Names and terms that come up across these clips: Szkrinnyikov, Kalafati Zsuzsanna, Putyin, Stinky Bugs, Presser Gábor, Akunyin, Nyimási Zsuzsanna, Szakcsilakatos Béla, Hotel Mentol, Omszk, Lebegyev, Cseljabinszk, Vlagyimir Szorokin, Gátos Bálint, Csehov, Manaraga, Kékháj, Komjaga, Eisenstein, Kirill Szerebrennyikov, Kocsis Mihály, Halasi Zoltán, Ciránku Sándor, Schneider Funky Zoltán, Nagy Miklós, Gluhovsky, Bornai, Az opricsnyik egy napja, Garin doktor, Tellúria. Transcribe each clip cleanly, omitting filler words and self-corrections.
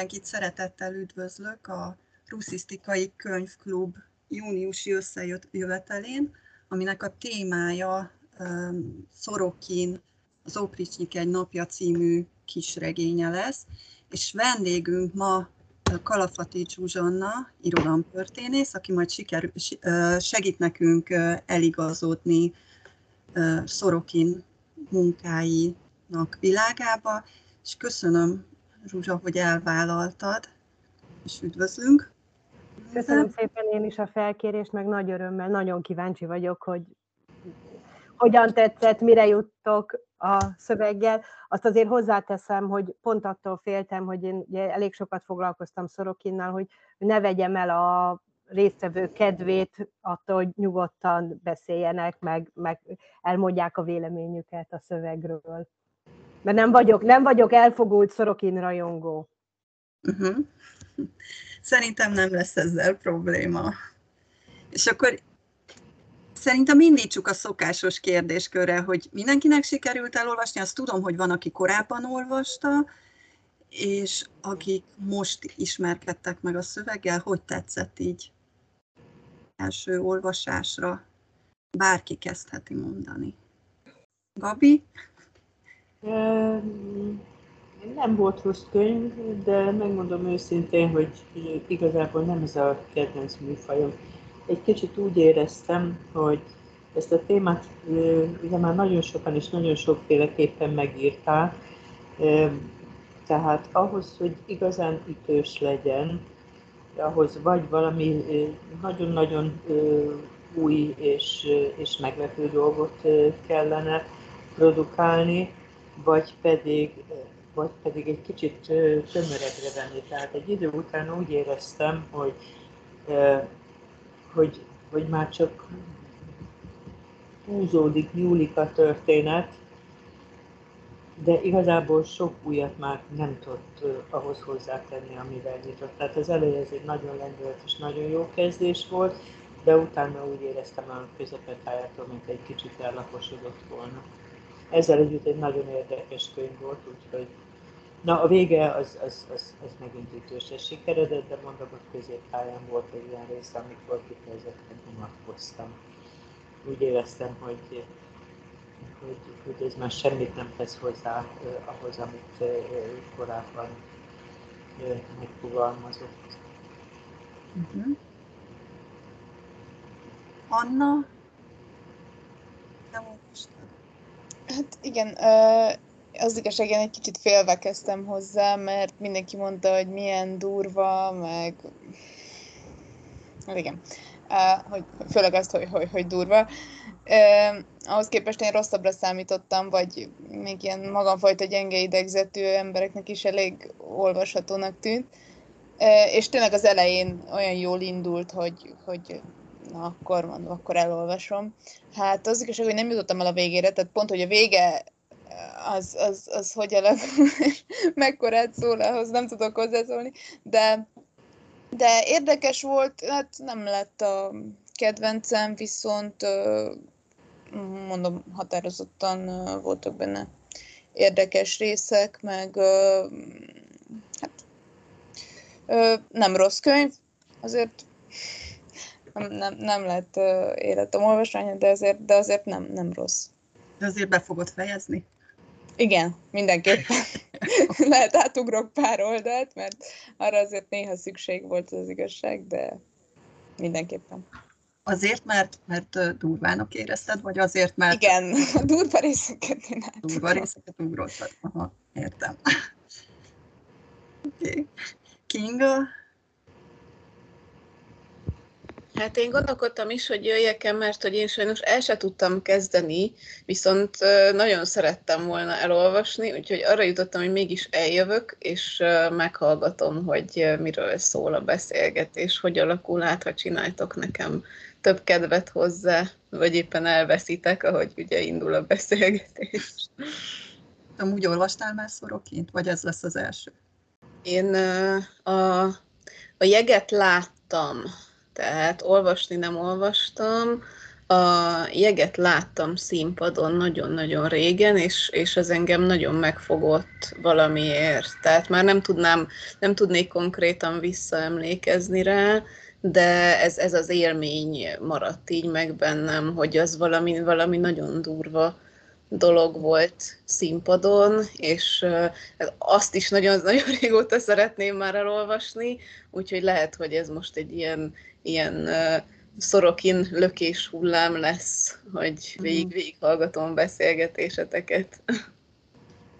Mindenkit szeretettel üdvözlök a Ruszisztikai Könyvklub júniusi összejövetelén, aminek a témája Szorokin Az opricsnyik egy napja című kisregénye lesz, és vendégünk ma Kalafati Zsuzsanna, irodalomtörténész, aki majd segít nekünk eligazodni Szorokin munkáinak világába, és köszönöm, Zsuzsa, hogy elvállaltad, és üdvözlünk. Köszönöm szépen én is a felkérést, meg nagy örömmel, nagyon kíváncsi vagyok, hogy hogyan tetszett, mire juttok a szöveggel. Azt azért hozzáteszem, hogy pont attól féltem, hogy én ugye elég sokat foglalkoztam Szorokinnal, hogy ne vegyem el a résztvevő kedvét attól, hogy nyugodtan beszéljenek, meg elmondják a véleményüket a szövegről. Mert nem vagyok elfogult Szorokin rajongó. Szerintem nem lesz ezzel probléma. És akkor szerintem indítsuk a szokásos kérdéskörre, hogy mindenkinek sikerült elolvasni, azt tudom, hogy van, aki korábban olvasta, és akik most ismerkedtek meg a szöveggel, hogy tetszett így első olvasásra. Bárki kezdheti mondani. Gabi? Nem volt rossz könyv, de megmondom őszintén, hogy igazából nem ez a kedvenc műfajom. Egy kicsit úgy éreztem, hogy ezt a témát ugye már nagyon sokan és nagyon sokféleképpen megírták, tehát ahhoz, hogy igazán ütős legyen, ahhoz vagy valami nagyon-nagyon új és meglepő dolgot kellene produkálni, vagy pedig egy kicsit tömörebbre venni. Tehát egy idő után úgy éreztem, hogy már csak húzódik, nyúlik a történet, de igazából sok újat már nem tudott ahhoz hozzátenni, amivel nyitott. Tehát az elején ez egy nagyon lendület és nagyon jó kezdés volt, de utána úgy éreztem a közepetájától, mint egy kicsit ellaposodott volna. Ezzel együtt egy nagyon érdekes könyv volt, úgyhogy na, a vége az megint ütősen sikeredett, de mondom, hogy középpályán volt egy ilyen része, amikor kifejezetten unatkoztam. Úgy éreztem, hogy ez már semmit nem tesz hozzá ahhoz, amit korábban megfogalmazott. Anna? Nem olvastad? Hát igen, az igazság, én egy kicsit félve kezdtem hozzá, mert mindenki mondta, hogy milyen durva, meg... Hát igen, főleg azt, hogy durva. Ahhoz képest én rosszabbra számítottam, vagy még ilyen magamfajta gyenge idegzetű embereknek is elég olvashatónak tűnt. És tényleg az elején olyan jól indult, hogy na, akkor mondom, akkor elolvasom. Hát az igazság, hogy nem jutottam el a végére, tehát pont, hogy a vége az hogy alakul, és mekkorát szól, ahhoz nem tudok hozzászólni, de érdekes volt, hát nem lett a kedvencem, viszont mondom, határozottan voltak benne érdekes részek, meg hát nem rossz könyv, azért nem lett életem olvasmánya, de azért nem rossz. De azért be fogod fejezni? Igen, mindenképpen. Lehet átugrok pár oldalt, mert arra azért néha szükség volt, az igazság, de mindenképpen. Azért, mert durvának érezted, vagy azért, mert... Igen, a durva részeket én átugrottam. Durva részeket ugrottad. Aha, értem. Okay. Kinga? Hát én gondolkodtam is, hogy jöjjek-e, mert hogy én sajnos el se tudtam kezdeni, viszont nagyon szerettem volna elolvasni, úgyhogy arra jutottam, hogy mégis eljövök, és meghallgatom, hogy miről szól a beszélgetés, hogy alakul át, ha csináltok nekem több kedvet hozzá, vagy éppen elveszitek, ahogy ugye indul a beszélgetés. Amúgy olvastál már Szorokint, vagy ez lesz az első? Én a jeget láttam. Tehát olvasni nem olvastam, A Jeget láttam színpadon nagyon-nagyon régen, és ez engem nagyon megfogott valamiért. Tehát már nem tudnék konkrétan visszaemlékezni rá, de ez az élmény maradt így meg bennem, hogy az valami nagyon durva dolog volt színpadon, és azt is nagyon-nagyon régóta szeretném már elolvasni, úgyhogy lehet, hogy ez most egy ilyen Szorokin lökés hullám lesz, hogy végighallgatom beszélgetéseteket.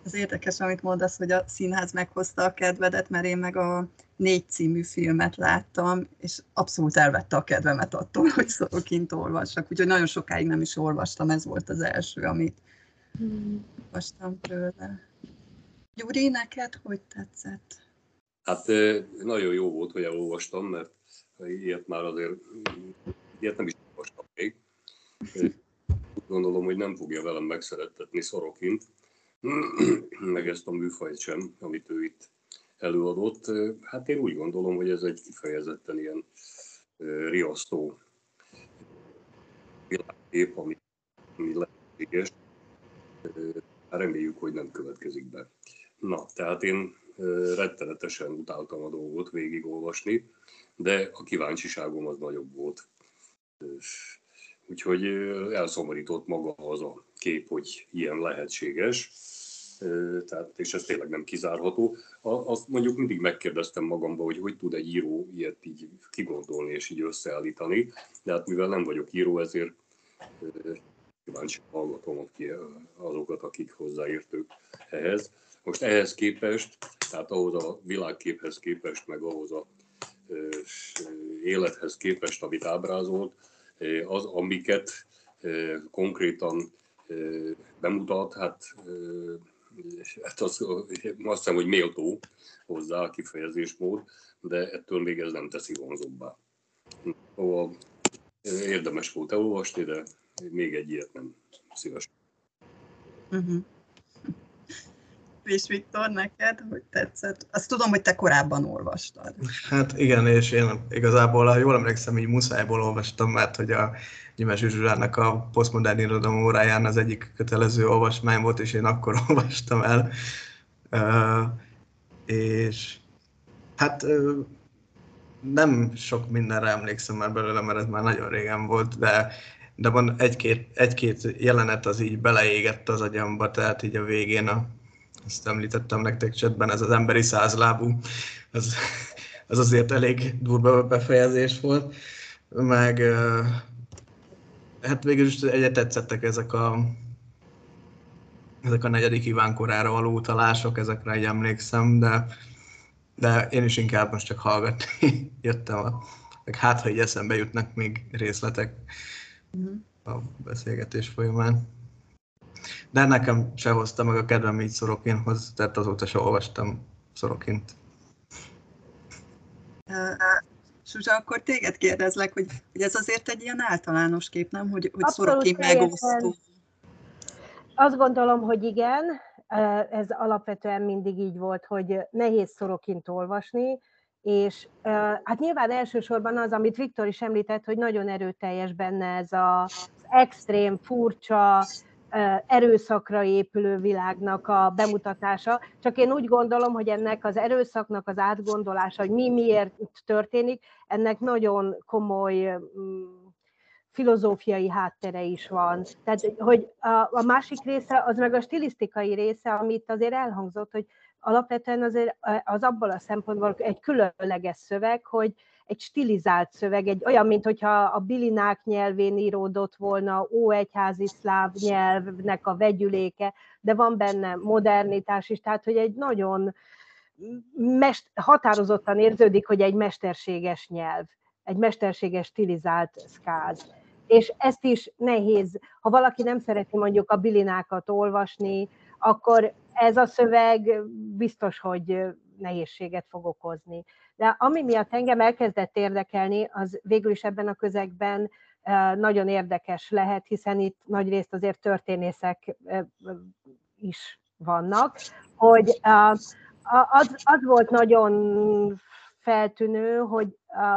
Ez érdekes, amit mondasz, hogy a színház meghozta a kedvedet, mert én meg a 4 című filmet láttam, és abszolút elvette a kedvemet attól, hogy Szorokint olvassak. Úgyhogy nagyon sokáig nem is olvastam, ez volt az első, amit olvastam tőle. Gyuri, neked hogy tetszett? Hát nagyon jó volt, hogy elolvastam, mert ilyet már azért, ilyet nem is olvastam még. Úgy gondolom, hogy nem fogja velem megszerettetni Szorokint, meg ezt a műfajt sem, amit ő itt előadott. Hát én úgy gondolom, hogy ez egy kifejezetten ilyen riasztó világkép, ami lehetséges. Reméljük, hogy nem következik be. Na, tehát én rettenetesen utáltam a dolgot végigolvasni, de a kíváncsiságom az nagyobb volt. Úgyhogy elszomorított maga az a kép, hogy ilyen lehetséges. Tehát, és ez tényleg nem kizárható. Azt mondjuk mindig megkérdeztem magamba, hogy tud egy író ilyet így kigondolni és így összeállítani, de hát mivel nem vagyok író, ezért kíváncsi hallgatom azokat, akik hozzáértők ehhez. Most ehhez képest, tehát ahhoz a világképhez képest, meg ahhoz a élethez képest, amit ábrázolt, az, amiket konkrétan bemutat, hát azt hiszem, hogy méltó hozzá a kifejezésmód, de ettől még ez nem teszi vonzóbbá. Érdemes volt elolvasni, de még egy ilyet nem szívesen. És Viktor, neked hogy tetszett? Azt tudom, hogy te korábban olvastad. Hát igen, és én igazából, ha jól emlékszem, így muszájból olvastam, mert hogy a Nyimási Zsuzsannak a posztmodern irodalom óráján az egyik kötelező olvasmány volt, és én akkor olvastam el. És hát nem sok mindenre emlékszem már belőle, mert ez már nagyon régen volt, de van egy-két jelenet az így beleégett az agyamba, tehát így a végén azt említettem nektek csetben, ez az emberi százlábú, az azért elég durva befejezés volt, meg hát végülis egyre tetszettek ezek a negyedik Ivánkorára való utalások, ezekre így emlékszem, de én is inkább most csak hallgatni jöttem, meg hát, ha így eszembe jutnak még részletek a beszélgetés folyamán. De nekem se hozta meg a kedvem így Szorokinhoz, tehát azóta se olvastam Szorokint. Zsuzsa, akkor téged kérdezlek, hogy ez azért egy ilyen általános kép, nem? Hogy Szorokin megosztó. Azt gondolom, hogy igen. Ez alapvetően mindig így volt, hogy nehéz Szorokint olvasni, és hát nyilván elsősorban az, amit Viktor is említett, hogy nagyon erőteljes benne ez az extrém, furcsa, erőszakra épülő világnak a bemutatása. Csak én úgy gondolom, hogy ennek az erőszaknak az átgondolása, hogy miért történik, ennek nagyon komoly filozófiai háttere is van. Tehát, hogy a másik része, az meg a stilisztikai része, amit azért elhangzott, hogy alapvetően azért az abból a szempontból egy különleges szöveg, hogy egy stilizált szöveg, egy olyan, mint hogyha a bilinák nyelvén íródott volna, óegyházi szláv nyelvnek a vegyüléke, de van benne modernitás is, tehát hogy egy nagyon határozottan érződik, hogy egy mesterséges nyelv, egy mesterséges stilizált szkáz. És ezt is nehéz, ha valaki nem szereti mondjuk a bilinákat olvasni, akkor ez a szöveg biztos, hogy nehézséget fog okozni. De ami miatt engem elkezdett érdekelni, az végül is ebben a közegben nagyon érdekes lehet, hiszen itt nagyrészt azért történészek is vannak, hogy az volt nagyon feltűnő, hogy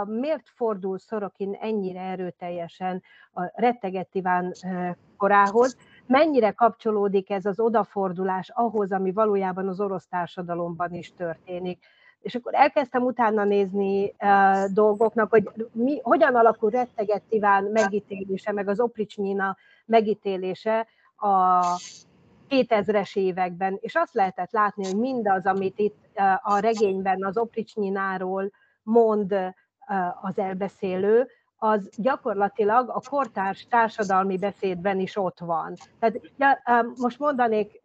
miért fordul Szorokin ennyire erőteljesen a rettegett Iván korához, mennyire kapcsolódik ez az odafordulás ahhoz, ami valójában az orosz társadalomban is történik. És akkor elkezdtem utána nézni dolgoknak, hogy hogyan alakul rettegett Iván megítélése, meg az Opricsnyina megítélése a 2000-es években, és azt lehetett látni, hogy mindaz, amit itt a regényben az Opricsnyináról mond az elbeszélő, az gyakorlatilag a kortárs társadalmi beszédben is ott van. Tehát, most mondanék,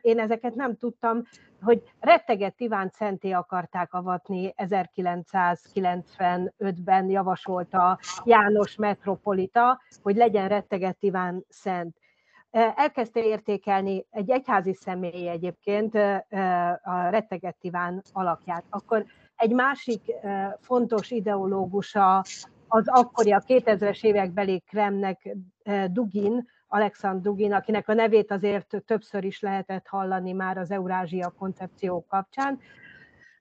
én ezeket nem tudtam, hogy rettegett Ivánt szentté akarták avatni 1995-ben javasolta János Metropolita, hogy legyen rettegett Iván szent. Elkezdte értékelni egy egyházi személy egyébként a rettegett Iván alakját. Akkor egy másik fontos ideológusa az akkori a 2000-es évekbeli Kremnek Dugin, Alexander Dugin, akinek a nevét azért többször is lehetett hallani már az Eurázsia koncepció kapcsán.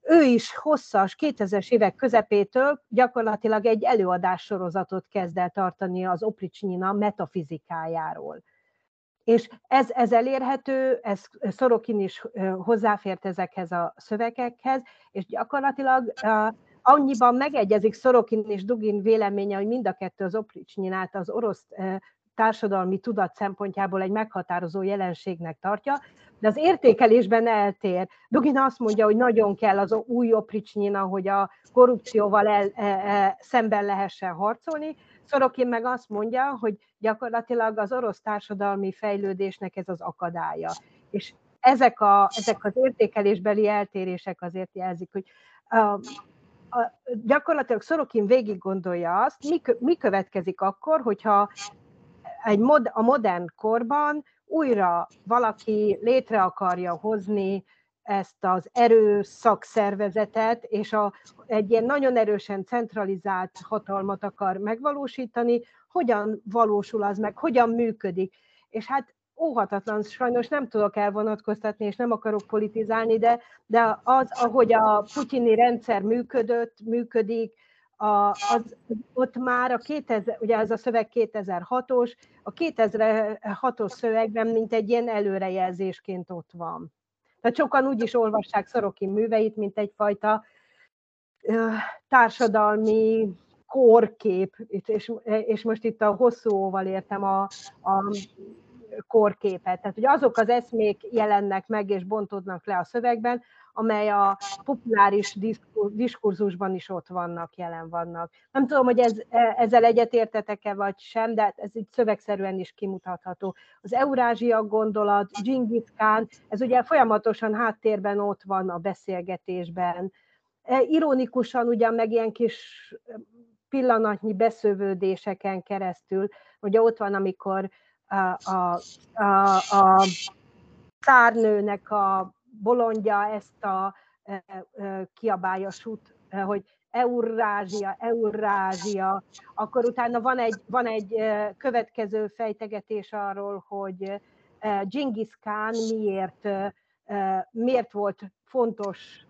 Ő is hosszas, 2000-es évek közepétől gyakorlatilag egy előadássorozatot kezd el tartani az Opricsnyina metafizikájáról. És ez elérhető, ez Szorokin is hozzáfért ezekhez a szövegekhez, és gyakorlatilag annyiban megegyezik Szorokin és Dugin véleménye, hogy mind a kettő az Opricsnyinát az orosz társadalmi tudat szempontjából egy meghatározó jelenségnek tartja, de az értékelésben eltér. Dugin azt mondja, hogy nagyon kell az új Opricsnyina, hogy a korrupcióval szemben lehessen harcolni. Szorokin meg azt mondja, hogy gyakorlatilag az orosz társadalmi fejlődésnek ez az akadálya. És ezek az értékelésbeli eltérések azért jelzik, hogy gyakorlatilag Szorokin végig gondolja azt, mi következik akkor, hogyha a modern korban újra valaki létre akarja hozni ezt az erőszakszervezetet, és egy ilyen nagyon erősen centralizált hatalmat akar megvalósítani, hogyan valósul az meg, hogyan működik. És hát óhatatlan, sajnos nem tudok elvonatkoztatni, és nem akarok politizálni, de az, ahogy a putyini rendszer működik, ott már ugye ez a szöveg 2006-os, a 2006-os szövegben mint egy ilyen előrejelzésként ott van. Tehát sokan úgy is olvassák Szorokin műveit, mint egyfajta társadalmi kórkép, és most itt a hosszú óval értem a kórképet. Tehát ugye azok az eszmék jelennek meg és bontódnak le a szövegben, amely a populáris diskurzusban is ott vannak, jelen vannak. Nem tudom, hogy ezzel egyetértetek-e vagy sem, de ez így szövegszerűen is kimutatható. Az Eurázsia gondolat, Dzsingisz Kán, ez ugye folyamatosan háttérben ott van a beszélgetésben. Ironikusan ugyan meg ilyen kis pillanatnyi beszövődéseken keresztül, ugye ott van, amikor a szárnőnek a bolondja ezt kiabálja sút, hogy Eurázsia, Eurázsia, akkor utána van egy következő fejtegetés arról, hogy Dzsingisz Kán miért volt fontos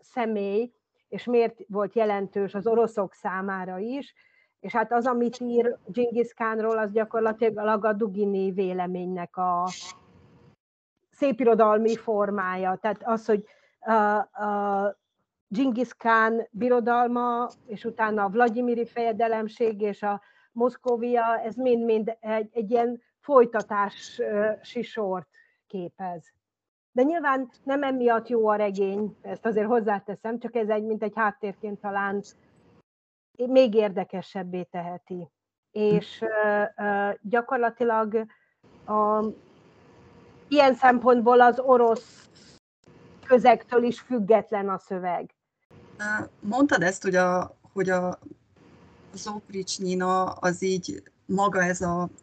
személy, és miért volt jelentős az oroszok számára is, és hát az, amit ír Dzsingisz Kánról, az gyakorlatilag a dugini véleménynek a szépirodalmi formája, tehát az, hogy Dzsingisz Kán birodalma, és utána a Vlagyimiri fejedelemség és a Moszkóvia, ez mind-mind egy ilyen folytatási sort képez. De nyilván nem emiatt jó a regény, ezt azért hozzáteszem, csak ez mint egy háttérként talán még érdekesebbé teheti. És gyakorlatilag ilyen szempontból az orosz közektől is független a szöveg. Mondtad ezt, hogy az Opricsnyina az így maga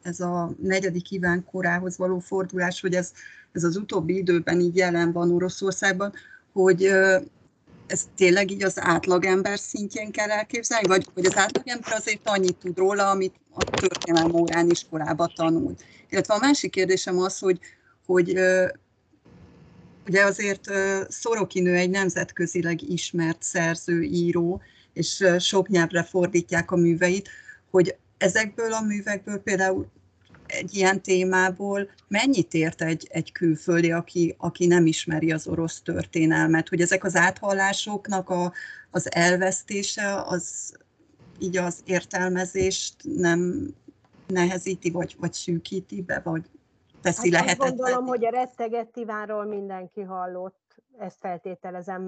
ez a negyedik Iván korához való fordulás, hogy ez az utóbbi időben így jelen van Oroszországban, hogy ez tényleg így az átlagember szintjén kell elképzelni, vagy hogy az átlagember azért annyit tud róla, amit a történelem órán iskolában tanult. Illetve a másik kérdésem az, hogy Ugye azért Szorokin egy nemzetközileg ismert szerző, író, és sok nyelvre fordítják a műveit, hogy ezekből a művekből például egy ilyen témából mennyit ért egy külföldi, aki nem ismeri az orosz történelmet, hogy ezek az áthallásoknak az elvesztése, az így az értelmezést nem nehezíti, vagy szűkíti be, vagy teszi lehetetlen. Azt gondolom, hogy a Rettegett Ivánról mindenki hallott, ezt feltételezem,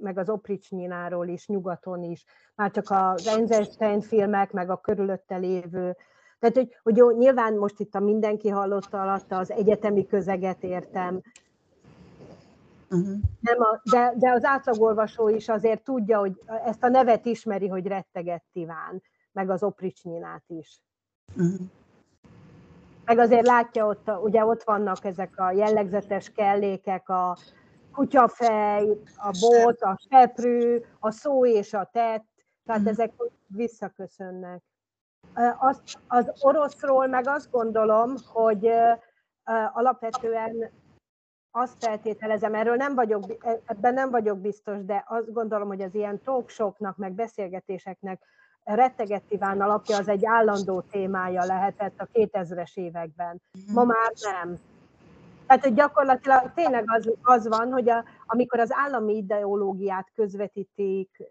meg az Opricsnyináról is, nyugaton is. Már csak az Eisenstein filmek, meg a körülötte lévő. Tehát, hogy jó, nyilván most itt a mindenki hallotta alatt az egyetemi közeget értem. Uh-huh. De az átlagolvasó is azért tudja, hogy ezt a nevet ismeri, hogy Rettegett Iván, meg az Opricsnyinát is. Uh-huh. Meg azért látja, ugye ott vannak ezek a jellegzetes kellékek, a kutyafej, a bot, a seprű, a szó és a tett, tehát ezek visszaköszönnek. Az oroszról meg azt gondolom, hogy alapvetően azt feltételezem, ebben nem vagyok biztos, de azt gondolom, hogy az ilyen talk-show-knak, meg beszélgetéseknek Rettegett Iván alapja az egy állandó témája lehetett a 2000-es években. Ma már nem. Tehát, hogy gyakorlatilag tényleg az van, hogy amikor az állami ideológiát közvetítik,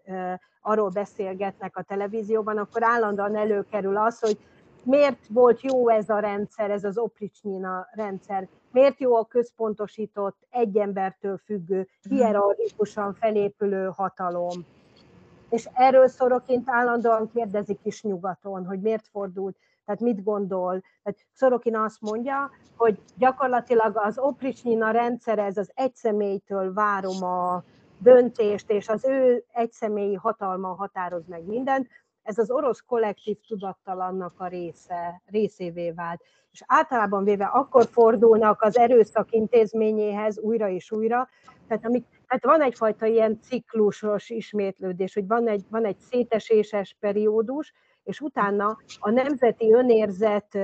arról beszélgetnek a televízióban, akkor állandóan előkerül az, hogy miért volt jó ez a rendszer, ez az Opricsnyina rendszer, miért jó a központosított, egy embertől függő, hierarchikusan felépülő hatalom. És erről Szorokin állandóan kérdezik is nyugaton, hogy miért fordult, tehát mit gondol. Tehát Szorokin azt mondja, hogy gyakorlatilag az Opricsnyina rendszere, ez az egyszemélytől várom a döntést, és az ő egyszemélyi hatalma határoz meg mindent, ez az orosz kollektív tudattalannak a részévé vált. És általában véve akkor fordulnak az erőszak intézményéhez újra és újra, tehát van egyfajta ilyen ciklusos ismétlődés, hogy van egy széteséses periódus, és utána a nemzeti önérzet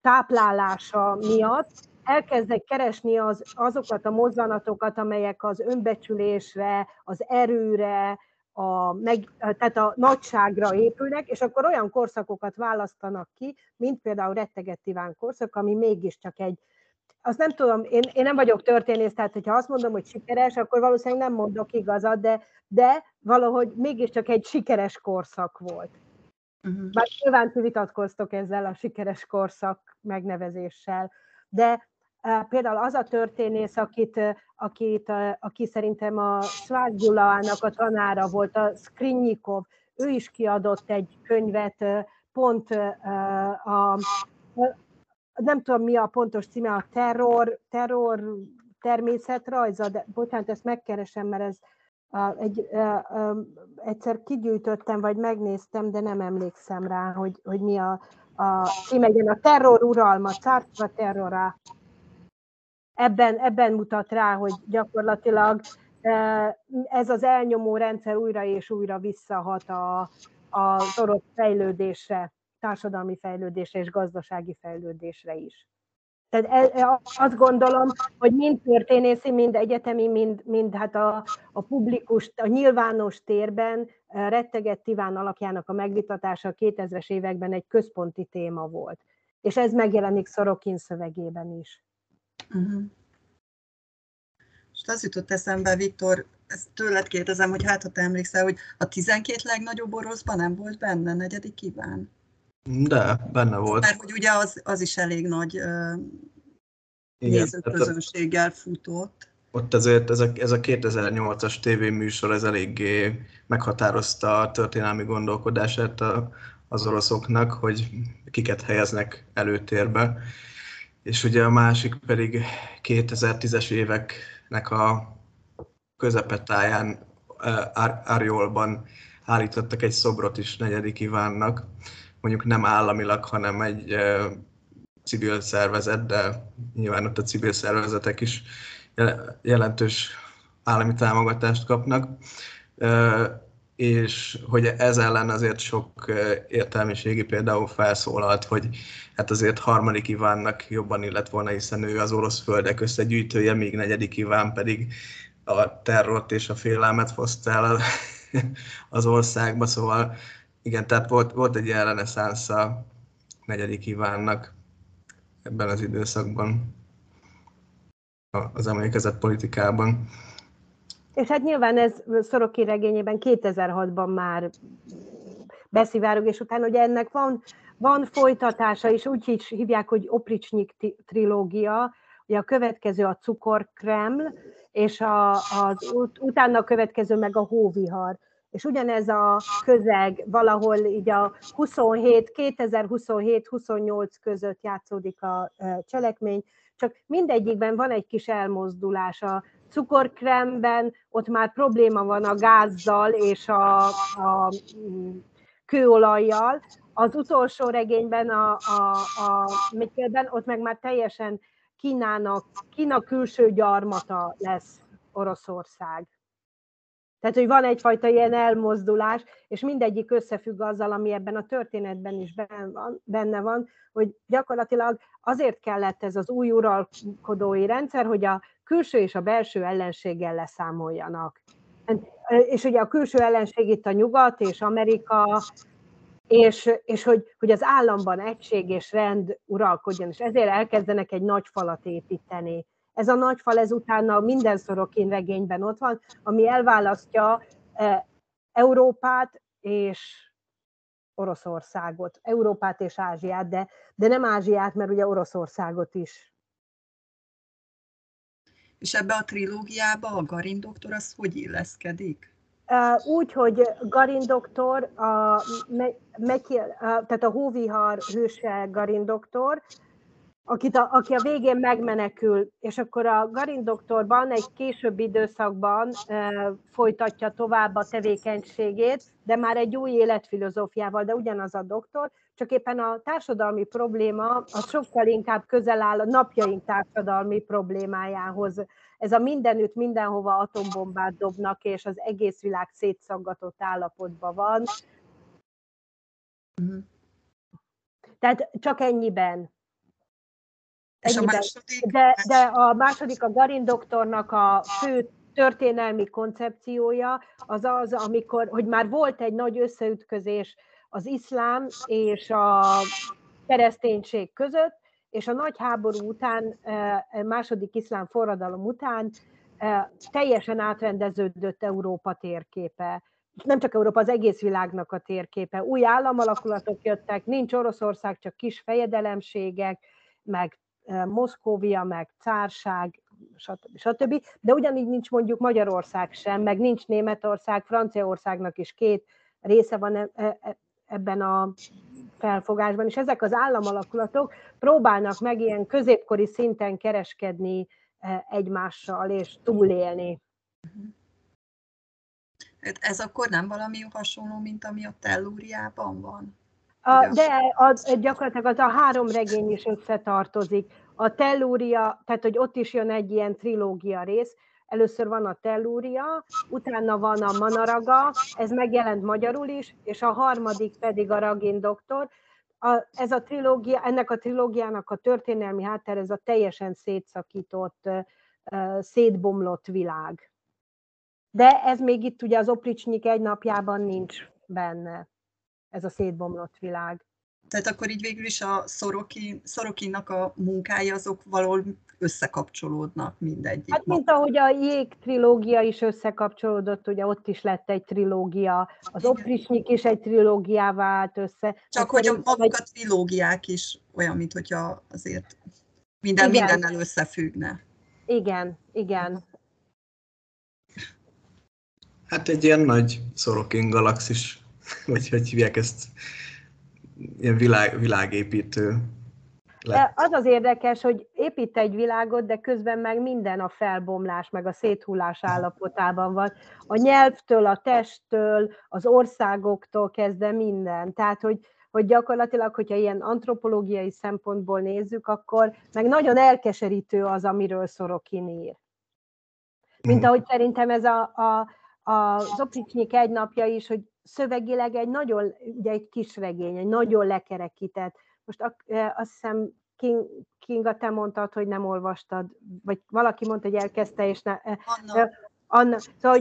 táplálása miatt elkezdnek keresni azokat a mozzanatokat, amelyek az önbecsülésre, az erőre, tehát a nagyságra épülnek, és akkor olyan korszakokat választanak ki, mint például Rettegett Iván korszak, ami mégiscsak egy, azt nem tudom, én nem vagyok történész, tehát hogyha azt mondom, hogy sikeres, akkor valószínűleg nem mondok igazat, de valahogy mégiscsak egy sikeres korszak volt. Uh-huh. Bár nyilván ti vitatkoztok ezzel a sikeres korszak megnevezéssel, de például az a történész, aki szerintem a Szvágyulaának a tanára volt, a Szkrinnyikov, ő is kiadott egy könyvet, pont nem tudom mi a pontos címe, a terror természetrajza, de bocsánat, ezt megkeresem, mert ez egyszer kigyűjtöttem, vagy megnéztem, de nem emlékszem rá, hogy mi a címe, a terror uralma, cárstva terrorá. Ebben mutat rá, hogy gyakorlatilag ez az elnyomó rendszer újra és újra visszahat az orosz fejlődésre, társadalmi fejlődésre és gazdasági fejlődésre is. Tehát azt gondolom, hogy mind történészi, mind egyetemi, mind hát a publikus, a nyilvános térben Rettegett Iván alapjának a megvitatása a 2000-es években egy központi téma volt. És ez megjelenik Szorokin szövegében is. Uh-huh. És az jutott eszembe, Viktor, ezt tőled kérdezem, hogy hát ha te emlékszel, hogy a 12 legnagyobb oroszban nem volt benne negyedik Iván? De, benne volt. Mert hogy ugye az is elég nagy nézőközönséggel futott. Ott azért ez a 2008-as tévéműsor, ez eléggé meghatározta a történelmi gondolkodását az oroszoknak, hogy kiket helyeznek előtérbe. És ugye a másik pedig 2010-es éveknek a közepetáján Arjolban állítottak egy szobrot is negyedik Ivánnak. Mondjuk nem államilag, hanem egy civil szervezet, de nyilván ott a civil szervezetek is jelentős állami támogatást kapnak. és hogy ez ellen azért sok értelmiségi például felszólalt, hogy hát azért harmadik Ivánnak jobban illett volna, hiszen ő az orosz földek összegyűjtője, míg negyedik Iván pedig a terrort és a félelmet foszta el az országba, szóval igen, tehát volt egy ilyen reneszánsza negyedik Ivánnak ebben az időszakban az emlékezet politikában. És hát nyilván ez Szorokin regényében 2006-ban már beszivárog, és utána ugye ennek van folytatása is, úgy hívják, hogy Opricsnyik trilógia, ugye a következő a Cukorkreml, és az utána a következő meg a Hóvihar. És ugyanez a közeg valahol így a 2027-28 között játszódik a cselekmény, csak mindegyikben van egy kis elmozdulás. A Cukorkremben ott már probléma van a gázzal és a kőolajjal. Az utolsó regényben, ott meg már teljesen Kína külső gyarmata lesz Oroszország. Tehát, hogy van egyfajta ilyen elmozdulás, és mindegyik összefügg azzal, ami ebben a történetben is benne van, hogy gyakorlatilag azért kellett ez az új uralkodói rendszer, hogy a külső és a belső ellenséggel leszámoljanak. És ugye a külső ellenség itt a Nyugat és Amerika, és hogy az államban egység és rend uralkodjon, és ezért elkezdenek egy nagy falat építeni. Ez a nagy fal utána minden Szorokin regényben ott van, ami elválasztja Európát és Oroszországot. Európát és Ázsiát, de nem Ázsiát, mert ugye Oroszországot is. És ebbe a trilógiába a Garin doktor az hogy illeszkedik? Úgy, hogy Garin doktor, tehát a Hóvihar hőse Garin doktor, aki a végén megmenekül, és akkor a Garin doktorban egy későbbi időszakban folytatja tovább a tevékenységét, de már egy új életfilozófiával, de ugyanaz a doktor, csak éppen a társadalmi probléma az sokkal inkább közel áll a napjaink társadalmi problémájához. Ez a mindenütt, mindenhova atombombát dobnak, és az egész világ szétszaggatott állapotban van. Tehát csak ennyiben. De a második, a Garin doktornak a fő történelmi koncepciója az, amikor, hogy már volt egy nagy összeütközés az iszlám és a kereszténység között, és a nagy háború után, második iszlám forradalom után teljesen átrendeződött Európa térképe. Nem csak Európa, az egész világnak a térképe. Új államalakulatok jöttek, nincs Oroszország, csak kis fejedelemségek, meg Moszkóvia, meg cárság, stb. De ugyanígy nincs mondjuk Magyarország sem, meg nincs Németország, Franciaországnak is két része van ebben a felfogásban, és ezek az államalakulatok próbálnak meg ilyen középkori szinten kereskedni egymással, és túlélni. Ez akkor nem valami hasonló, mint ami a Tellúriában van? Gyakorlatilag az a három regény is összetartozik. A Tellúria, tehát hogy ott is jön egy ilyen trilógia rész. Először van a Tellúria, utána van a Manaraga, ez megjelent magyarul is, és a harmadik pedig a Ragin doktor. Ennek a trilógiának a történelmi háttér, ez a teljesen szétszakított, szétbomlott világ. De ez még itt ugye az Opricsnyik egy napjában nincs benne. Ez a szétbomlott világ. Tehát akkor így végül is a Szorokinnak a munkái azok valahol összekapcsolódnak mindegyik. Hát mint ahogy a Jég trilógia is összekapcsolódott, ugye ott is lett egy trilógia, az Opricsnyik is egy trilógiává állt össze. Csak hogy maguk a trilógiák is olyan, mint hogyha azért mindennel összefüggne. Igen. Hát egy ilyen nagy Szorokin galaxis, vagy hogy hívják ezt, ilyen világépítő. Az az érdekes, hogy épít egy világot, de közben meg minden a felbomlás, meg a széthullás állapotában van. A nyelvtől, a testtől, az országoktól kezdve minden. Tehát, hogy gyakorlatilag, hogyha ilyen antropológiai szempontból nézzük, akkor meg nagyon elkeserítő az, amiről Szorokin ír. Mint ahogy szerintem ez a az opricsnyik egy napja is, hogy szövegileg egy nagyon, ugye egy kis regény, egy nagyon lekerekített. Most azt hiszem, Kinga, te mondtad, hogy nem olvastad, vagy valaki mondta, hogy elkezdte, és Anna, szóval,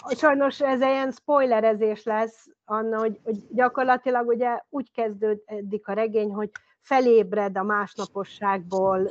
hogy sajnos ez ilyen spoilerezés lesz, Anna, hogy gyakorlatilag ugye úgy kezdődik a regény, hogy felébred a másnaposságból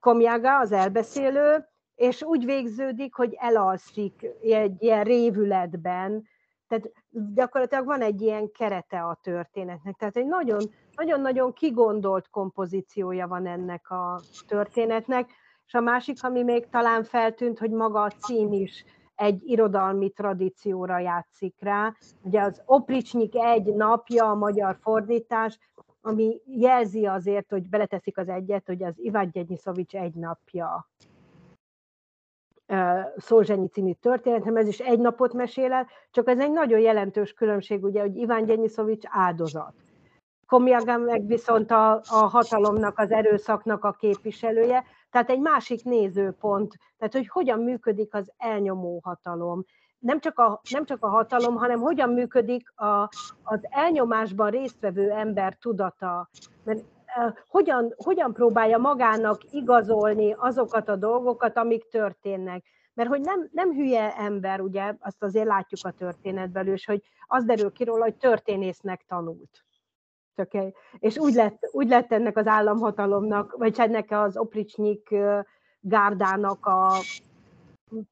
Komjaga, az elbeszélő, és úgy végződik, hogy elalszik egy ilyen révületben. Tehát gyakorlatilag van egy ilyen kerete a történetnek. Tehát egy nagyon-nagyon kigondolt kompozíciója van ennek a történetnek. És a másik, ami még talán feltűnt, hogy maga a cím is egy irodalmi tradícióra játszik rá. Ugye az opricsnyik egy napja, a magyar fordítás, ami jelzi azért, hogy beleteszik az egyet, hogy az Iványi Szovics egy napja Szolzsenyicini történetem, ez is egy napot mesél el, csak ez egy nagyon jelentős különbség, ugye, hogy Iványi Szovics áldozat. Komjaga meg viszont a hatalomnak, az erőszaknak a képviselője, tehát egy másik nézőpont, tehát hogy hogyan működik az elnyomó hatalom. Nem csak a hatalom, hanem hogyan működik az elnyomásban résztvevő ember tudata. Mert hogyan próbálja magának igazolni azokat a dolgokat, amik történnek. Mert hogy nem hülye ember, ugye, azt azért látjuk a történetből, és hogy az derül ki róla, hogy történésznek tanult. Okay. És úgy lett ennek az államhatalomnak, vagy ennek az opricsnyik gárdának a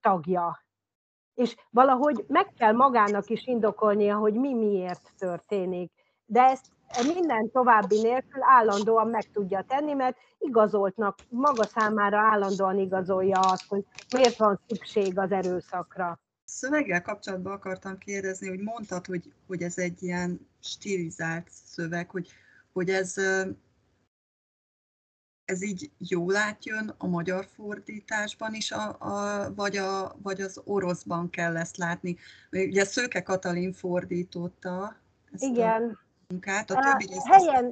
tagja. És valahogy meg kell magának is indokolnia, hogy miért történik. De ezt minden további nélkül állandóan meg tudja tenni, mert igazoltnak, maga számára állandóan igazolja azt, hogy miért van szükség az erőszakra. Szöveggel kapcsolatban akartam kérdezni, hogy mondtad, hogy ez egy ilyen stilizált szöveg, hogy ez így jól átjön a magyar fordításban is, vagy az oroszban kell ezt látni. Ugye Szőke Katalin fordította ezt igen. A munkát.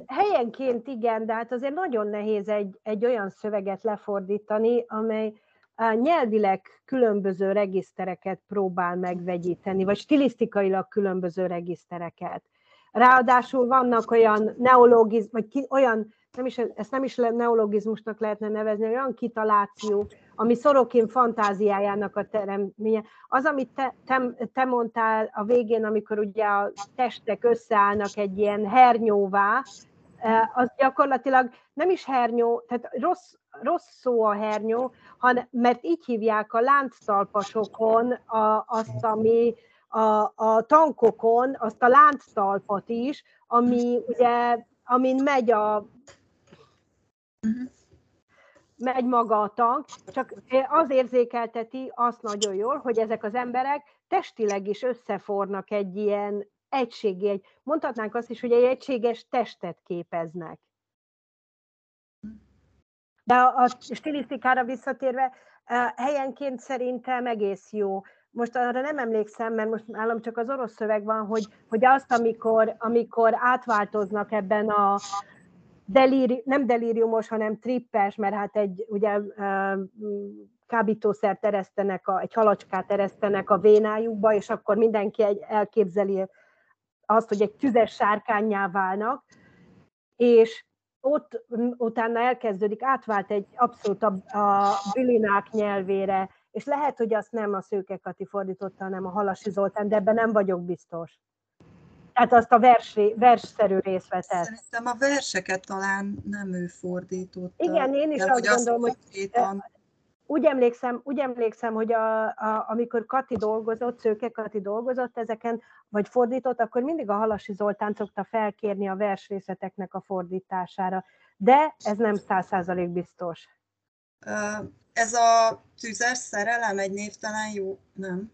Helyenként igen, de hát azért nagyon nehéz egy olyan szöveget lefordítani, amely nyelvileg különböző regisztereket próbál megvegyíteni, vagy stilisztikailag különböző regisztereket. Ráadásul vannak olyan neologizmus, vagy olyan, ezt nem is neologizmusnak lehetne nevezni, olyan kitaláció, ami Szorokin fantáziájának a teremtménye. Az, amit te mondtál a végén, amikor ugye a testek összeállnak egy ilyen hernyóvá, az gyakorlatilag nem is hernyó, tehát rossz szó a hernyó, mert így hívják a lánctalpasokon azt, ami a tankokon, azt a lánctalpat is, ami ugye, amin megy megy maga a tank, csak az érzékelteti azt nagyon jól, hogy ezek az emberek testileg is összefornak egy ilyen egységi, mondhatnánk azt is, hogy egy egységes testet képeznek. De a stilisztikára visszatérve, helyenként szerintem egész jó. Most arra nem emlékszem, mert most nálam csak az orosz szöveg van, hogy azt, amikor átváltoznak ebben a nem delíriumos, hanem trippes, mert hát egy ugye kábítószert eresztenek, egy halacskát eresztenek a vénájukba, és akkor mindenki elképzeli azt, hogy egy tüzes sárkánnyá válnak, és ott utána elkezdődik, átvált egy abszolút a bilinák nyelvére, és lehet, hogy azt nem a Szőke Kati fordította, hanem a Halasi Zoltán, de ebben nem vagyok biztos. Tehát azt a versszerű részt vetett. Szerintem a verseket talán nem ő fordította. Igen, én is azt gondolom, hogy... Úgy emlékszem, hogy amikor Szőke Kati dolgozott ezeken, vagy fordított, akkor mindig a Halasi Zoltán szokta felkérni a versrészeteknek a fordítására. De ez nem 100% biztos. Ez a tüzes szerelem egy névtelen jó? Nem.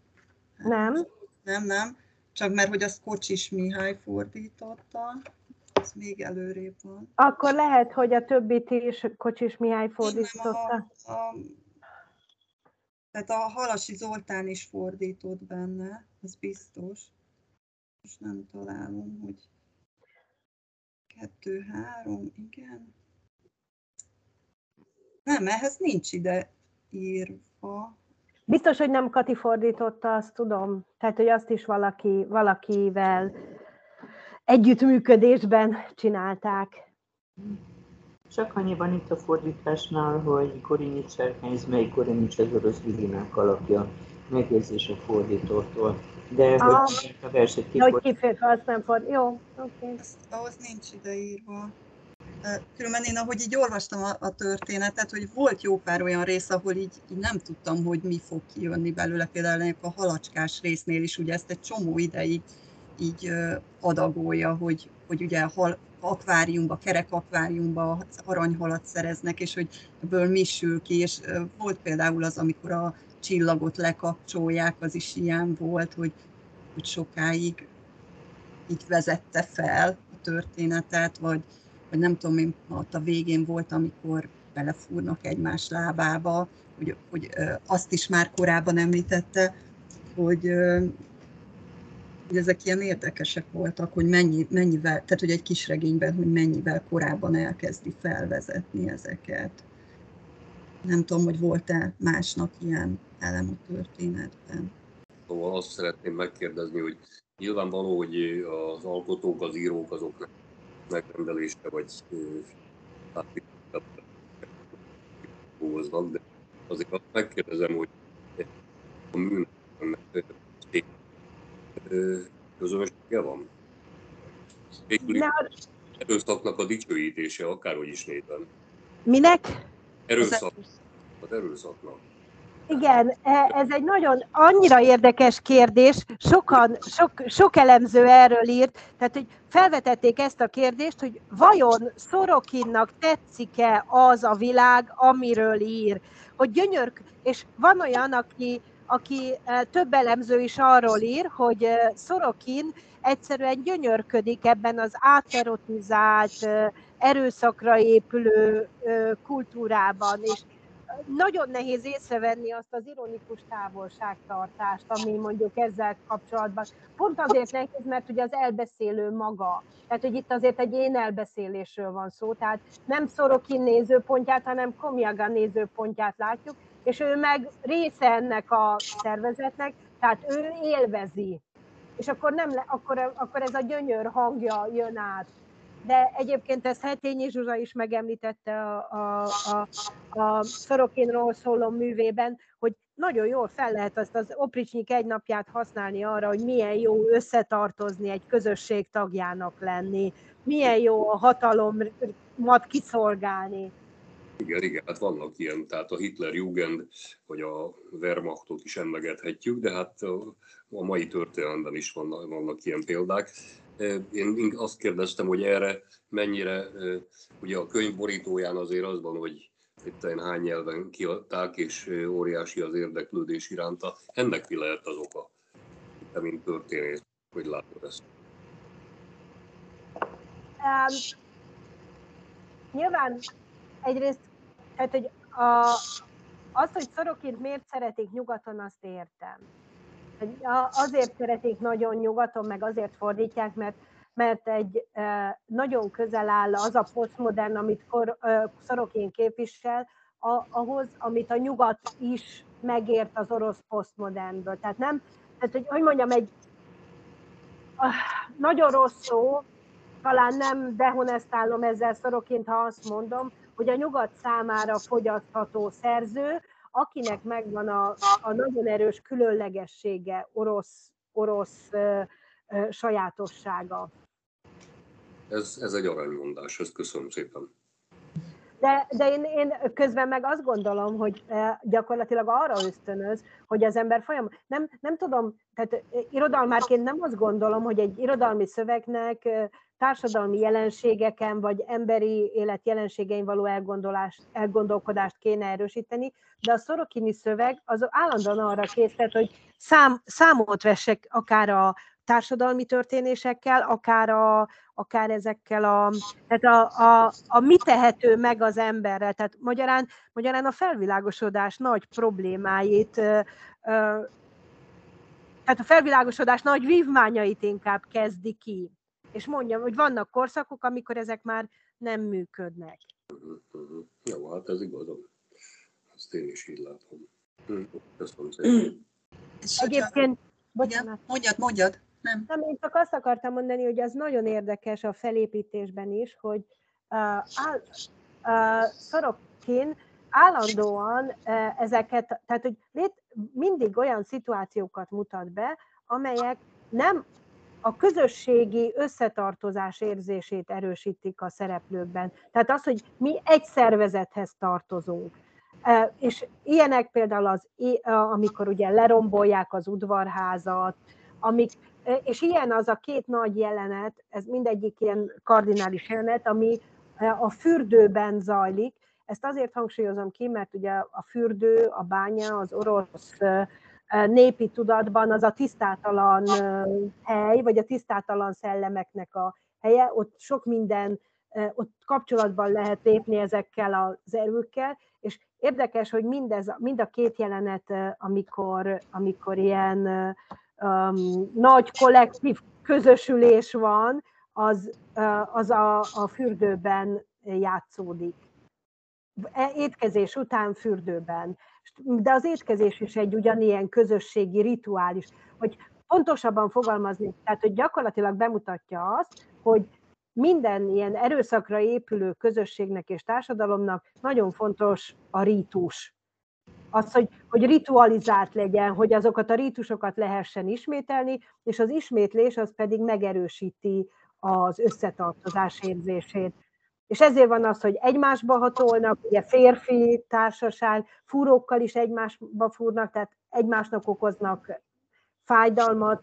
Nem. Csak mert hogy azt Kocsis Mihály fordította. Ez még előrébb van. Akkor lehet, hogy a többit is Kocsis Mihály fordította. Tehát a Halasi Zoltán is fordított benne, ez biztos. Most nem találom, hogy 2-3, igen. Nem, ehhez nincs ide írva. Biztos, hogy nem Kati fordította, azt tudom. Tehát, hogy azt is valakivel együttműködésben csinálták. Csak annyiban itt a fordításnál, hogy Korinics-Szerkányz, mely Korinics az orosz Liginak alakja, megjegyzés a fordítótól. De hogy a verset kifordító. Jó, oké. Ahhoz nincs ideírva. Különben én, ahogy így olvastam a történetet, hogy volt jó pár olyan rész, ahol így nem tudtam, hogy mi fog kijönni belőle, például a halacskás résznél is, ugye ezt egy csomó ideig így adagolja, hogy ugye akváriumba, kerek akváriumba aranyhalat szereznek, és hogy ebből mi sül ki, és volt például az, amikor a csillagot lekapcsolják, az is ilyen volt, hogy sokáig így vezette fel a történetet, vagy nem tudom én, ott a végén volt, amikor belefúrnak egymás lábába, hogy azt is már korábban említette, hogy ezek ilyen érdekesek voltak, hogy mennyivel, tehát hogy egy kisregényben, hogy mennyivel korábban elkezdi felvezetni ezeket. Nem tudom, hogy volt-e másnak ilyen elem a történetben. Szóval azt szeretném megkérdezni, hogy nyilvánvaló, hogy az alkotók, az írók azok megrendelésre vagy dolgoznak, de azért azt megkérdezem, hogy a műnek közönsége van? Végül erőszaknak a dicsőítése, akárhogy is néven. Minek? Erőszaknak. Az erőszaknak. Igen, ez egy nagyon annyira érdekes kérdés, sok elemző erről írt, tehát hogy felvetették ezt a kérdést, hogy vajon Szorokinnak tetszik-e az a világ, amiről ír, hogy és van olyan, aki több elemző is arról ír, hogy Szorokin egyszerűen gyönyörködik ebben az áterotizált, erőszakra épülő kultúrában, és nagyon nehéz észrevenni azt az ironikus távolságtartást, ami mondjuk ezzel kapcsolatban. Pont azért nehéz, mert ugye az elbeszélő maga. Tehát, hogy itt azért egy én elbeszélésről van szó, tehát nem Szorokin nézőpontját, hanem Komjaga nézőpontját látjuk, és ő meg része ennek a szervezetnek, tehát ő élvezi. És akkor, akkor ez a gyönyör hangja jön át. De egyébként ezt Hetényi Zsuzsa is megemlítette a Szorokinról szóló művében, hogy nagyon jól fel lehet azt az Opricsnyik egy napját használni arra, hogy milyen jó összetartozni, egy közösség tagjának lenni, milyen jó a hatalomat kiszolgálni. Igen, hát vannak ilyen, tehát a Hitlerjugend, vagy a Wehrmachtot is emlegethetjük, de hát a mai történelemben is vannak ilyen példák. Én azt kérdeztem, hogy erre mennyire, ugye a könyv borítóján azért az van, hogy itt hány nyelven kiadták, és óriási az érdeklődés iránta. Ennek mi lehet az oka? Te, mint történész, hogy látod ezt? Nyilván egyrészt, tehát, hogy az, hogy Szorokint miért szeretik nyugaton, azt értem. Azért szeretik nagyon nyugaton, meg azért fordítják, mert egy nagyon közel áll az a posztmodern, amit Szorokin képvisel, ahhoz, amit a nyugat is megért az orosz posztmodernből. Tehát nem, tehát, hogy mondjam, egy nagyon rossz szó, talán nem dehonestálom ezzel Szorokint, ha azt mondom, hogy a nyugat számára fogyasztható szerző, akinek megvan a nagyon erős különlegessége, orosz sajátossága. Ez egy aranymondás, ezt köszönöm szépen. De én közben meg azt gondolom, hogy gyakorlatilag arra ösztönöz, hogy az ember folyamatosan, nem tudom, tehát irodalmárként nem azt gondolom, hogy egy irodalmi szövegnek társadalmi jelenségeken vagy emberi élet jelenségein való elgondolkodást kéne erősíteni, de a szorokini szöveg az állandóan arra késztet, hogy számot vessek akár a társadalmi történésekkel, akár ezekkel a mi tehető meg az emberrel. Tehát magyarán a felvilágosodás nagy problémáit, tehát a felvilágosodás nagy vívmányait inkább kezdi ki. És mondjam, hogy vannak korszakok, amikor ezek már nem működnek. Jó, hát ez igazam. Ezt én is így látom. Köszönöm szépen. Egyébként, bocsánat. Mondjad. Nem, én csak azt akartam mondani, hogy az nagyon érdekes a felépítésben is, hogy Szorokin állandóan ezeket, tehát hogy mindig olyan szituációkat mutat be, amelyek nem a közösségi összetartozás érzését erősítik a szereplőkben. Tehát az, hogy mi egy szervezethez tartozunk. És ilyenek például az, amikor ugye lerombolják az udvarházat, és ilyen az a két nagy jelenet, ez mindegyik ilyen kardinális jelenet, ami a fürdőben zajlik. Ezt azért hangsúlyozom ki, mert ugye a fürdő, a bánya, az orosz népi tudatban az a tisztátalan hely, vagy a tisztátalan szellemeknek a helye, ott sok minden, ott kapcsolatban lehet lépni ezekkel az erőkkel, és érdekes, hogy mind a két jelenet, amikor ilyen nagy kollektív közösülés van, az a fürdőben játszódik. Étkezés után fürdőben. De az étkezés is egy ugyanilyen közösségi rituális. Hogy pontosabban fogalmazni, tehát hogy gyakorlatilag bemutatja azt, hogy minden ilyen erőszakra épülő közösségnek és társadalomnak nagyon fontos a rítus. Az, hogy ritualizált legyen, hogy azokat a rítusokat lehessen ismételni, és az ismétlés az pedig megerősíti az összetartozás érzését. És ezért van az, hogy egymásba hatolnak, ugye férfi társaság, fúrókkal is egymásba fúrnak, tehát egymásnak okoznak fájdalmat.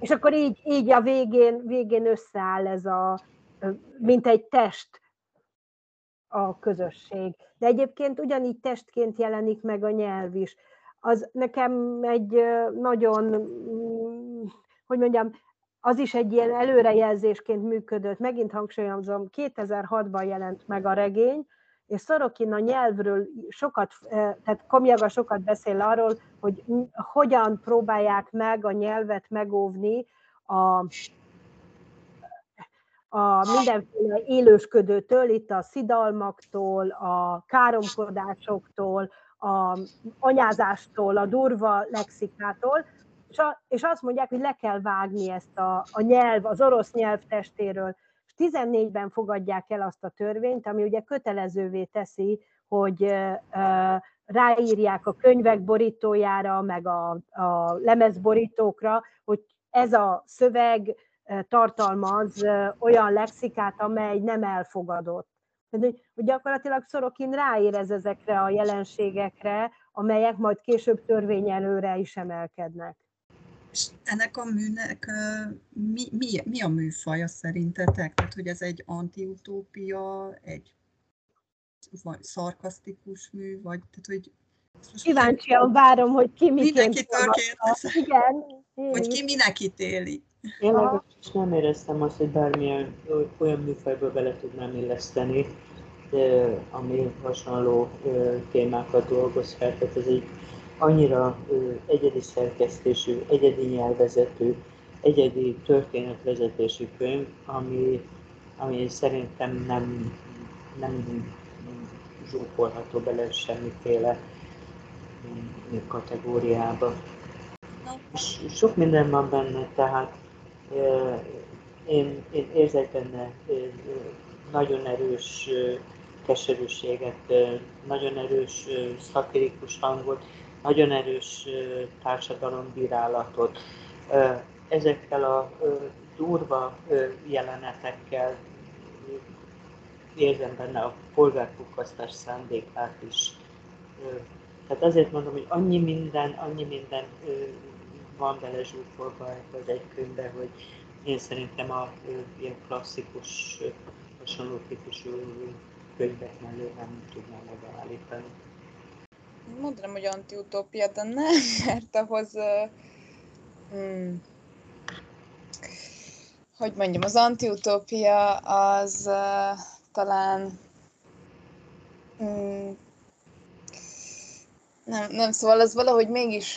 És akkor így a végén összeáll ez a, mint egy test a közösség. De egyébként ugyanígy testként jelenik meg a nyelv is. Az nekem egy nagyon, hogy mondjam, az is egy ilyen előrejelzésként működött. Megint hangsúlyozom, 2006-ban jelent meg a regény, és Szorokin a nyelvről sokat, tehát Komjaga sokat beszél arról, hogy hogyan próbálják meg a nyelvet megóvni a mindenféle élősködőtől, itt a szidalmaktól, a káromkodásoktól, a anyázástól, a durva lexikától, és azt mondják, hogy le kell vágni ezt a nyelv, az orosz nyelv testéről. 14-ben fogadják el azt a törvényt, ami ugye kötelezővé teszi, hogy ráírják a könyvek borítójára, meg a lemezborítókra, hogy ez a szöveg tartalmaz olyan lexikát, amely nem elfogadott. Hogy gyakorlatilag Szorokin ráérez ezekre a jelenségekre, amelyek majd később törvényelőre is emelkednek. És ennek a műnek mi a műfaja szerintetek? Tehát, hogy ez egy antiutópia, egy szarkasztikus mű, vagy... Tehát, hogy kíváncsian várom, hogy ki miként fogadta. Hogy ki minek ítéli. Én legalábbis nem éreztem azt, hogy bármilyen olyan műfajból bele tudnám illeszteni, ami hasonló témákat dolgoz fel. Tehát ez egy annyira egyedi szerkesztésű, egyedi nyelvezetű, egyedi történetvezetésű könyv, ami szerintem nem zsúfolható bele semmiféle kategóriába. Sok minden van benne, tehát én érzek benne nagyon erős keserűséget, nagyon erős szatirikus hangot, nagyon erős társadalombírálatot. Ezekkel a durva jelenetekkel érzem benne a polgárpukkasztás szándékát is. Tehát azért mondom, hogy annyi minden van bele zsúfolva ebbe az egy könyvbe, hogy én szerintem a ilyen klasszikus, hasonló típusú könyvek mellé nem tudnám megállítani. Mondanám, hogy antiutópia, de nem, mert ahhoz, hogy mondjam, az antiutópia az talán nem, szóval az valahogy mégis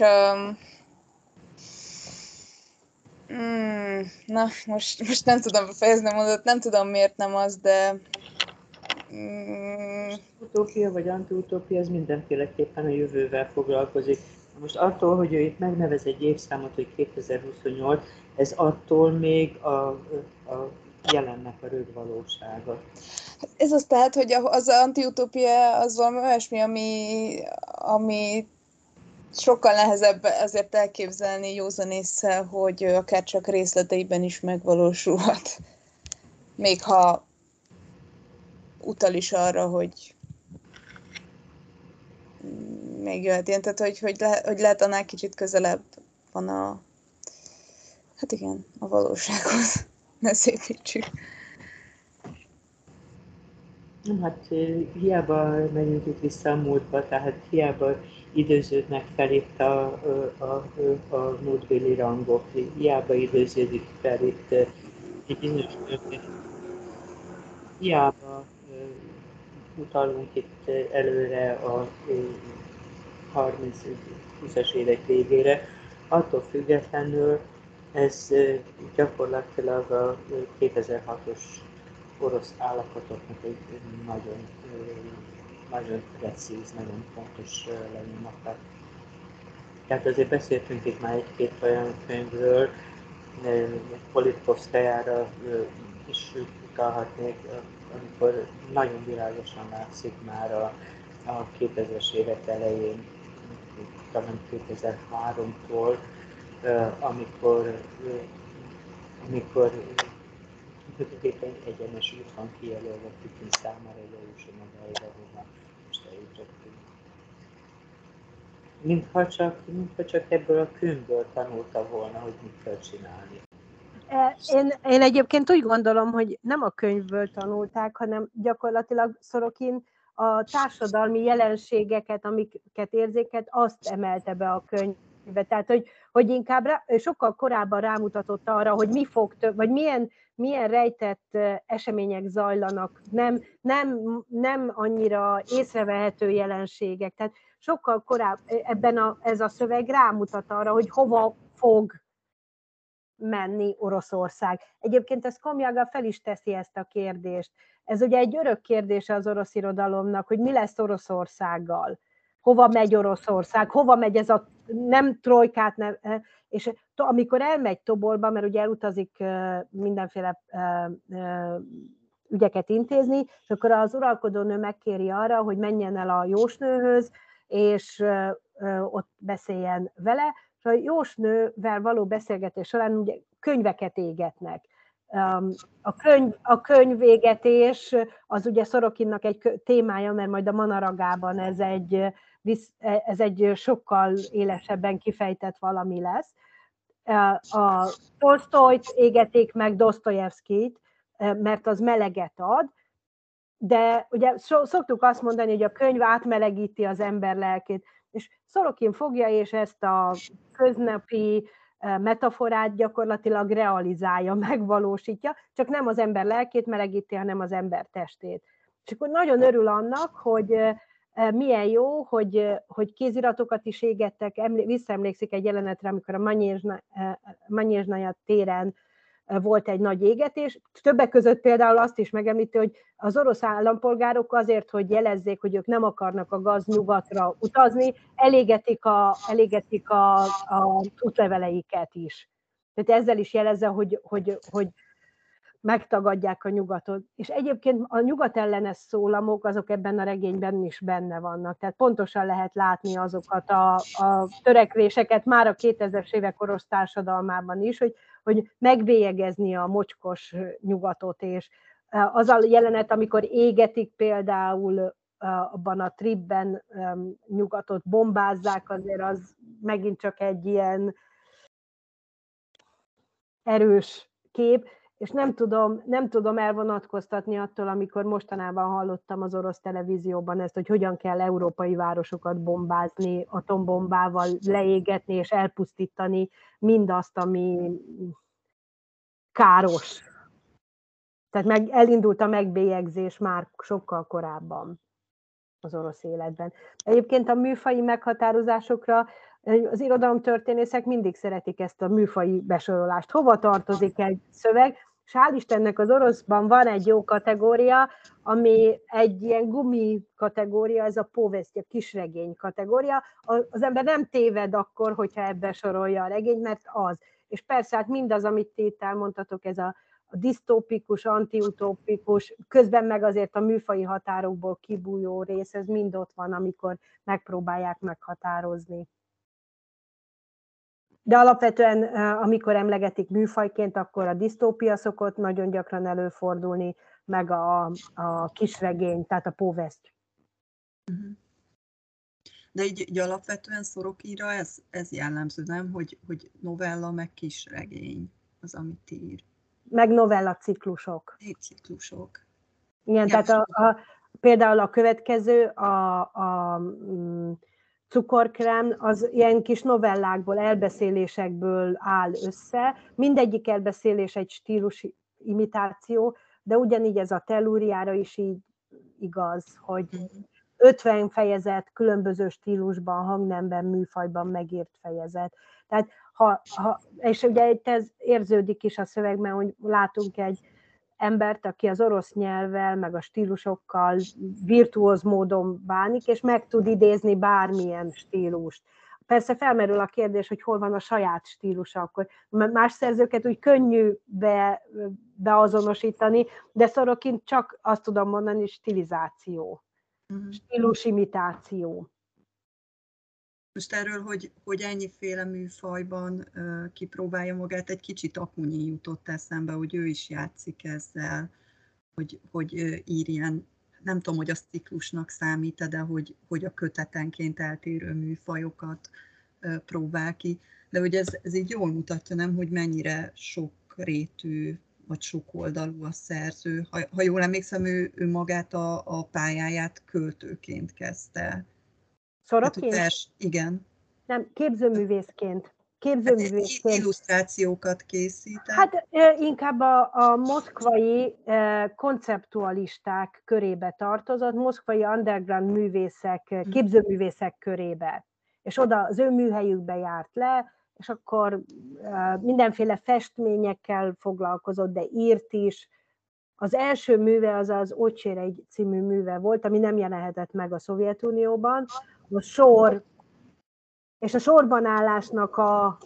na, most nem tudom befejezni a mondatot, nem tudom miért nem az, de Utópia vagy antiutópia, ez mindenféleképpen a jövővel foglalkozik. Most attól, hogy ő itt megnevez egy évszámot, hogy 2028, ez attól még a jelennek a rövid valósága. Ez azt tehát, hogy az antiutópia az valami olyasmi, ami sokkal nehezebb azért elképzelni józan ésszel, hogy akár csak részleteiben is megvalósulhat. Még ha utal is arra, hogy még jöhet ilyen, tehát hogy lehet annál kicsit közelebb van a valósághoz. Ne szépítsük. Hát hiába megyünk itt vissza a múltba, tehát hiába időződnek fel itt a múltbéli rangok, hiába időződik fel itt egy bizonyos körben, hiába utalunk itt előre a 30-20-as évek végére, attól függetlenül ez gyakorlatilag a 2006-os orosz állapotoknak egy nagyon, nagyon precíz, nagyon pontos lenyomata. Tehát azért beszéltünk itt már egy-két olyan könyvről, Politkovszkajára is utalhatnék, amikor nagyon világosan látszik már a 2000-es évek elején, talán 2003-tól, amikor tulajdonképpen egyenes út van kijelölve Putyin számára, hogy eljusson oda, ahol most eljutottunk. Mintha csak ebből a könyvből tanulta volna, hogy mit kell csinálni. Én egyébként úgy gondolom, hogy nem a könyvből tanulták, hanem gyakorlatilag Szorokin a társadalmi jelenségeket, amiket érzéket, azt emelte be a könyv. Tehát, hogy inkább sokkal korábban rámutatott arra, hogy mi fog vagy milyen rejtett események zajlanak, nem annyira észrevehető jelenségek. Tehát sokkal korábban ez a szöveg rámutat arra, hogy hova fog menni Oroszország. Egyébként ez Komjaga fel is teszi ezt a kérdést. Ez ugye egy örök kérdése az orosz irodalomnak, hogy mi lesz Oroszországgal. Hova megy Oroszország, hova megy ez a nem trojkát, nem, és amikor elmegy Tobolba, mert ugye elutazik mindenféle ügyeket intézni, és akkor az uralkodónő megkéri arra, hogy menjen el a jósnőhöz, és ott beszéljen vele, és a jósnővel való beszélgetés során ugye könyveket égetnek. A könyvégetés az ugye Szorokinnak egy témája, mert majd a Manaragában ez egy sokkal élesebben kifejtett valami lesz. A Tolsztojt égeték meg, Dosztojevszkijt, mert az meleget ad, de ugye szoktuk azt mondani, hogy a könyv átmelegíti az ember lelkét, és Szorokin fogja, és ezt a köznapi metaforát gyakorlatilag realizálja, megvalósítja, csak nem az ember lelkét melegíti, hanem az ember testét. És akkor nagyon örül annak, hogy milyen jó, hogy kéziratokat is égettek, visszaemlékszik egy jelenetre, amikor a Manyézsnaja téren volt egy nagy égetés. Többek között például azt is megemlíti, hogy az orosz állampolgárok azért, hogy jelezzék, hogy ők nem akarnak a gaz nyugatra utazni, elégetik a útleveleiket is. Tehát ezzel is jelezze, hogy megtagadják a nyugatot. És egyébként a nyugat ellenes szólamok, azok ebben a regényben is benne vannak. Tehát pontosan lehet látni azokat a törekvéseket már a 2000-es évek orosz társadalmában is, hogy megbélyegezni a mocskos nyugatot, és az a jelenet, amikor égetik például abban a tripben nyugatot, bombázzák, azért az megint csak egy ilyen erős kép, és nem tudom elvonatkoztatni attól, amikor mostanában hallottam az orosz televízióban ezt, hogy hogyan kell európai városokat bombázni, atombombával leégetni és elpusztítani mindazt, ami káros. Tehát elindult a megbélyegzés már sokkal korábban az orosz életben. Egyébként a műfaji meghatározásokra az irodalomtörténészek mindig szeretik ezt a műfaji besorolást. Hova tartozik egy szöveg? És hál' Istennek az oroszban van egy jó kategória, ami egy ilyen gumi kategória, ez a povesztje, a kisregény kategória. Az ember nem téved akkor, hogyha ebbe sorolja a regényt, mert az. És persze, hát mindaz, amit ti itt elmondtatok, ez a disztópikus, antiutópikus, közben meg azért a műfaji határokból kibújó rész, ez mind ott van, amikor megpróbálják meghatározni. De alapvetően, amikor emlegetik műfajként, akkor a disztópia szokott nagyon gyakran előfordulni, meg a kisregény, tehát a poveszt. De így alapvetően Szorokinra ez jellemző, nem? Hogy novella meg kisregény az, amit ír. Meg novella ciklusok. Ciklusok. Igen, tehát például a következő, Cukorkrém, az ilyen kis novellákból, elbeszélésekből áll össze. Mindegyik elbeszélés egy stílus imitáció, de ugyanígy ez a Tellúriára is így igaz, hogy 50 fejezet különböző stílusban, hangnemben, műfajban megírt fejezet. Tehát és ugye ez érződik is a szövegben, hogy látunk egy embert, aki az orosz nyelvvel, meg a stílusokkal virtuóz módon bánik, és meg tud idézni bármilyen stílust. Persze felmerül a kérdés, hogy hol van a saját stílusa, akkor más szerzőket úgy könnyű beazonosítani, de Szorokin csak azt tudom mondani, stilizáció, stílusimitáció. Most erről, hogy ennyiféle műfajban kipróbálja magát, egy kicsit Akunyin jutott eszembe, hogy ő is játszik ezzel, hogy ír ilyen, nem tudom, hogy a ciklusnak számít, de hogy a kötetenként eltérő műfajokat próbál ki. De hogy ez így jól mutatja, nem, hogy mennyire sokrétű vagy sokoldalú a szerző. Ha jól emlékszem, ő magát a pályáját költőként kezdte. Szorokin? Hát, igen. Nem, képzőművészként. Hát, illusztrációkat készít. Hát inkább a moszkvai konceptualisták körébe tartozott, moszkvai underground művészek, képzőművészek körébe. És oda az ő műhelyükbe járt le, és akkor mindenféle festményekkel foglalkozott, de írt is. Az első műve az az Ocséregy című műve volt, ami nem jelenhetett meg a Szovjetunióban. A sor és a sorban állásnak a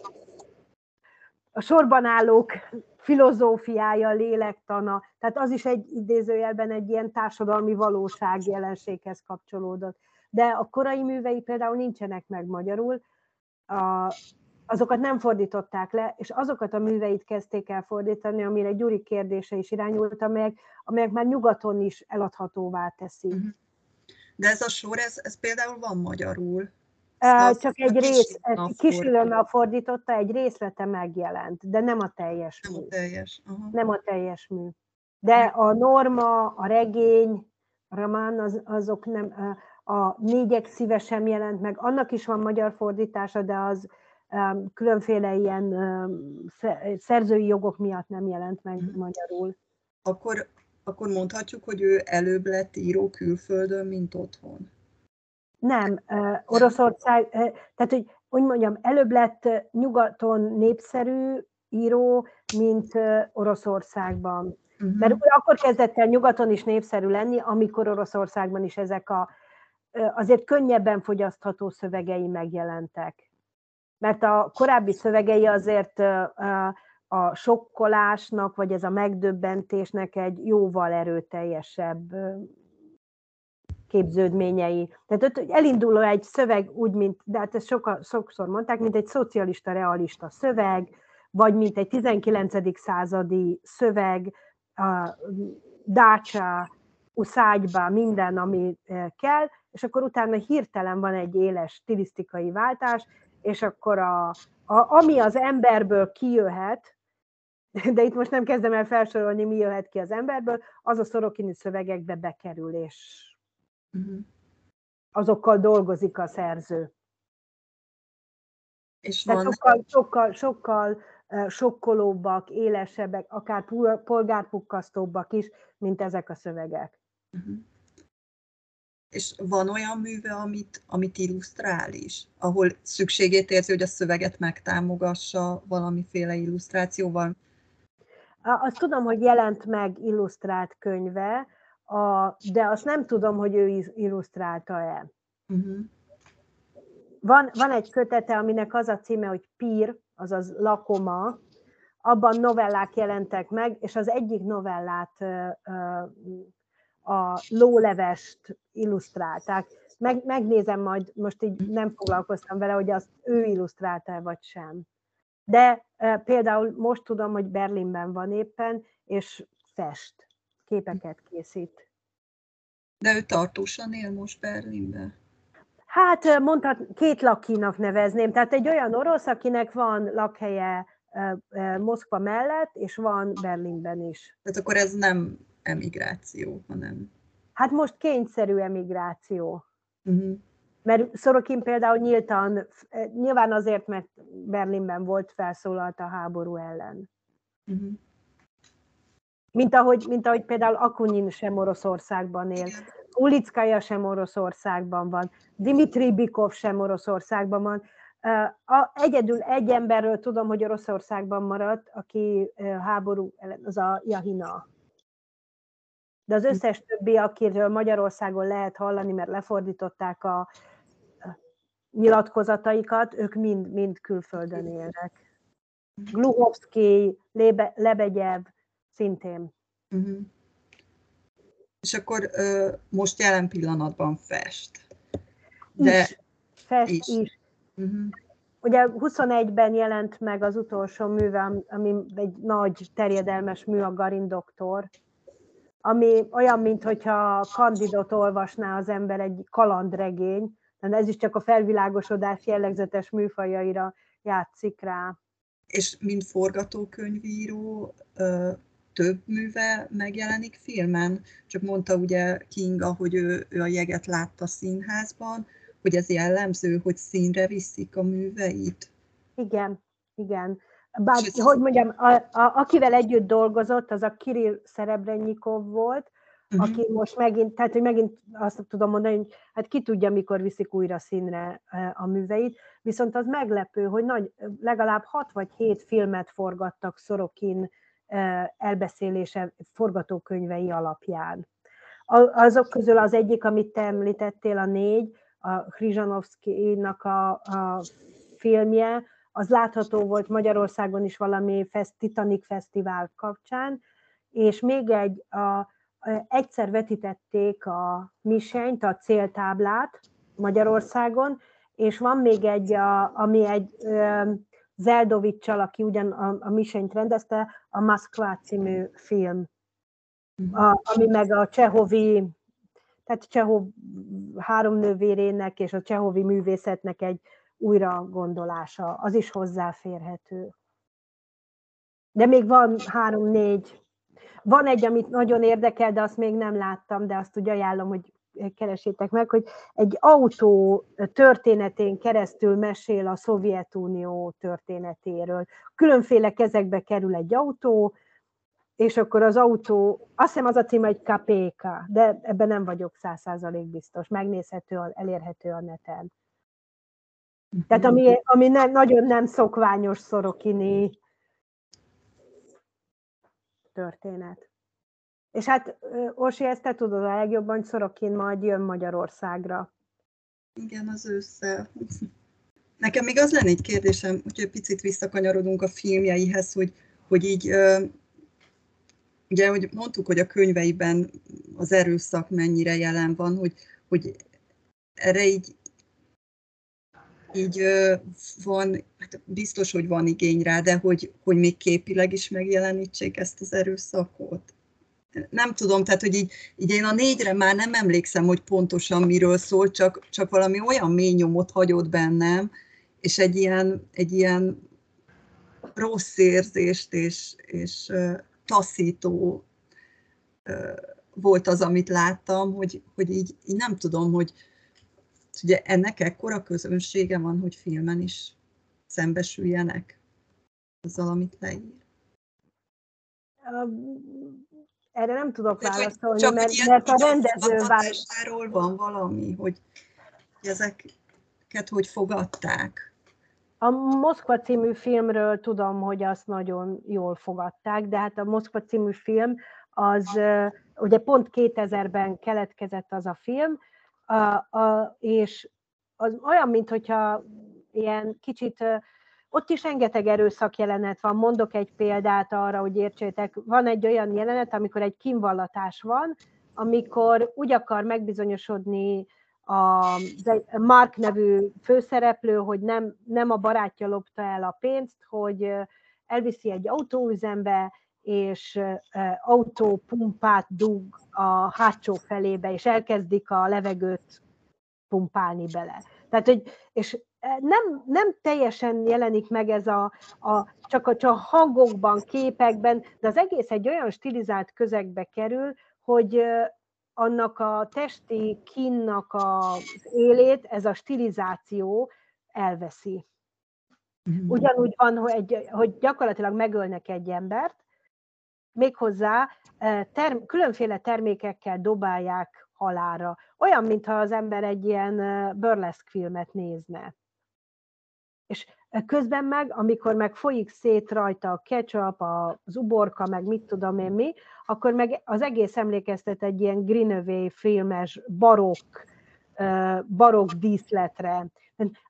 sorban állók filozófiája, lélektana, tehát az is egy idézőjelben egy ilyen társadalmi valóság jelenséghez kapcsolódott. De a korai művei például nincsenek meg magyarul, azokat nem fordították le, és azokat a műveit kezdték el fordítani, amire Gyuri kérdése is irányult, amelyek már nyugaton is eladhatóvá teszik. De ez a sor, ez például van magyarul. Csak egy rész, Kis Ilona fordította, egy részlete megjelent, de nem a teljes mű. Nem a teljes mű. De a norma, a regény, a román, azok nem, a négyek szíve sem jelent meg. Annak is van magyar fordítása, de az különféle ilyen szerzői jogok miatt nem jelent meg magyarul. Akkor mondhatjuk, hogy ő előbb lett író külföldön, mint otthon? Nem, Oroszország, tehát hogy mondjam, előbb lett nyugaton népszerű író, mint Oroszországban. Mert akkor kezdett el nyugaton is népszerű lenni, amikor Oroszországban is ezek azért könnyebben fogyasztható szövegei megjelentek. Mert a korábbi szövegei azért a sokkolásnak, vagy ez a megdöbbentésnek egy jóval erőteljesebb képződményei. Tehát ott elindul egy szöveg úgy, mint, de hát ezt sokszor mondták, mint egy szocialista, realista szöveg, vagy mint egy 19. századi szöveg, dácsa, uszágyba, minden, ami kell, és akkor utána hirtelen van egy éles stilisztikai váltás, és akkor ami az emberből kijöhet, de itt most nem kezdem el felsorolni, mi jöhet ki az emberből, az a Szorokini szövegekbe bekerül, és azokkal dolgozik a szerző. És sokkal sokkolóbbak, élesebbek, akár polgárpukkasztóbbak is, mint ezek a szövegek. És van olyan műve, amit illusztrál is, ahol szükségét érzi, hogy a szöveget megtámogassa valamiféle illusztrációval? Azt tudom, hogy jelent meg illusztrált könyve, de azt nem tudom, hogy ő illusztrálta-e. Uh-huh. Van egy kötete, aminek az a címe, hogy Pír, azaz lakoma, abban novellák jelentek meg, és az egyik novellát, a lólevest illusztrálták. Megnézem majd, most így nem foglalkoztam vele, hogy azt ő illusztrálta vagy sem. De például most tudom, hogy Berlinben van éppen, és fest, képeket készít. De ő tartósan él most Berlinben? Hát mondhat, két lakinak nevezném. Tehát egy olyan orosz, akinek van lakhelye Moszkva mellett, és van Berlinben is. Tehát akkor ez nem emigráció, hanem... Hát most kényszerű emigráció. Uh-huh. Mert Szorokin például nyilván azért, mert Berlinben volt, felszólalt a háború ellen. Uh-huh. Mint ahogy például Akunyin sem Oroszországban él, Ulickaja sem Oroszországban van, Dimitri Bikov sem Oroszországban van. Egyedül egy emberről tudom, hogy Oroszországban maradt, aki háború ellen, az a Jahina. De az összes többi, akiről Magyarországon lehet hallani, mert lefordították a nyilatkozataikat, ők mind külföldön élnek. Gluhovsky, Lebegyev, szintén. Uh-huh. És akkor most jelen pillanatban fest. Fest is. Uh-huh. Ugye 21-ben jelent meg az utolsó műve, ami egy nagy terjedelmes mű, a Garindoktor, ami olyan, mintha Candidot olvasná az ember, egy kalandregény, de ez is csak a felvilágosodás jellegzetes műfajaira játszik rá. És mint forgatókönyvíró több műve megjelenik filmen, csak mondta ugye Kinga, hogy ő a Jeget látta színházban, hogy ez jellemző, hogy színre viszik a műveit. Igen. Bár, hogy mondjam, akivel együtt dolgozott, az a Kirill Szerebrennyikov volt, uh-huh. aki most megint azt tudom mondani, hogy hát ki tudja, mikor viszik újra színre a műveit, viszont az meglepő, hogy legalább 6 vagy 7 filmet forgattak Szorokin elbeszélése forgatókönyvei alapján. Azok közül az egyik, amit te említettél, a 4, a Hrizsanovszkijnak a filmje, az látható volt Magyarországon is valami Titanic Fesztivál kapcsán, és még egyszer vetítették a misényt, a céltáblát Magyarországon, és van még egy, ami egy Zeldovicssal, aki ugyan a misényt rendezte, a Moszkva című film, ami meg a csehovi, tehát Csehov 3 nővérének és a csehovi művészetnek egy újra gondolása, az is hozzáférhető. De még van 3-4. Van egy, amit nagyon érdekel, de azt még nem láttam, de azt úgy ajánlom, hogy keresétek meg, hogy egy autó történetén keresztül mesél a Szovjetunió történetéről. Különféle kezekbe kerül egy autó, és akkor az autó, azt hiszem az a cím egy kapéka, de ebben nem vagyok 100% biztos, megnézhető, elérhető a neten. Tehát ami nagyon nem szokványos Szorokini történet. És hát, Orsi, ezt te tudod a legjobban, Szorokin majd jön Magyarországra. Igen, az ősszel. Nekem még az lenne egy kérdésem, úgyhogy picit visszakanyarodunk a filmjeihez, hogy így, ugye, hogy mondtuk, hogy a könyveiben az erőszak mennyire jelen van, hogy erre így van, hát biztos, hogy van igény rá, de hogy még képileg is megjelenítsék ezt az erőszakot. Nem tudom, tehát, hogy így én a 4-re már nem emlékszem, hogy pontosan miről szól, csak valami olyan mély nyomot hagyott bennem, és egy ilyen rossz érzést és taszító volt az, amit láttam, hogy így nem tudom, hogy ugye ennek ekkora közönsége van, hogy filmen is szembesüljenek azzal, amit leír? Erre nem tudok válaszolni, mert a rendező van valami, hogy ezeket hogy fogadták. A Moszkva című filmről tudom, hogy azt nagyon jól fogadták, de hát a Moszkva című film az, ugye pont 2000-ben keletkezett az a film, és az olyan, mintha ilyen kicsit, ott is rengeteg erőszak jelenet van, mondok egy példát arra, hogy értsétek, van egy olyan jelenet, amikor egy kínvallatás van, amikor úgy akar megbizonyosodni a Mark nevű főszereplő, hogy nem a barátja lopta el a pénzt, hogy elviszi egy autóüzembe, és autópumpát dug a hátsó felébe, és elkezdik a levegőt pumpálni bele. Tehát, hogy, és nem teljesen jelenik meg ez csak a hangokban, képekben, de az egész egy olyan stilizált közegbe kerül, hogy annak a testi kínnak az élét ez a stilizáció elveszi. Ugyanúgy van, hogy gyakorlatilag megölnek egy embert, méghozzá különféle termékekkel dobálják halálra. Olyan, mintha az ember egy ilyen burleszk filmet nézne. És közben meg, amikor meg folyik szét rajta a ketchup, az uborka, meg mit tudom én mi, akkor meg az egész emlékeztet egy ilyen Greenaway filmes barokk díszletre.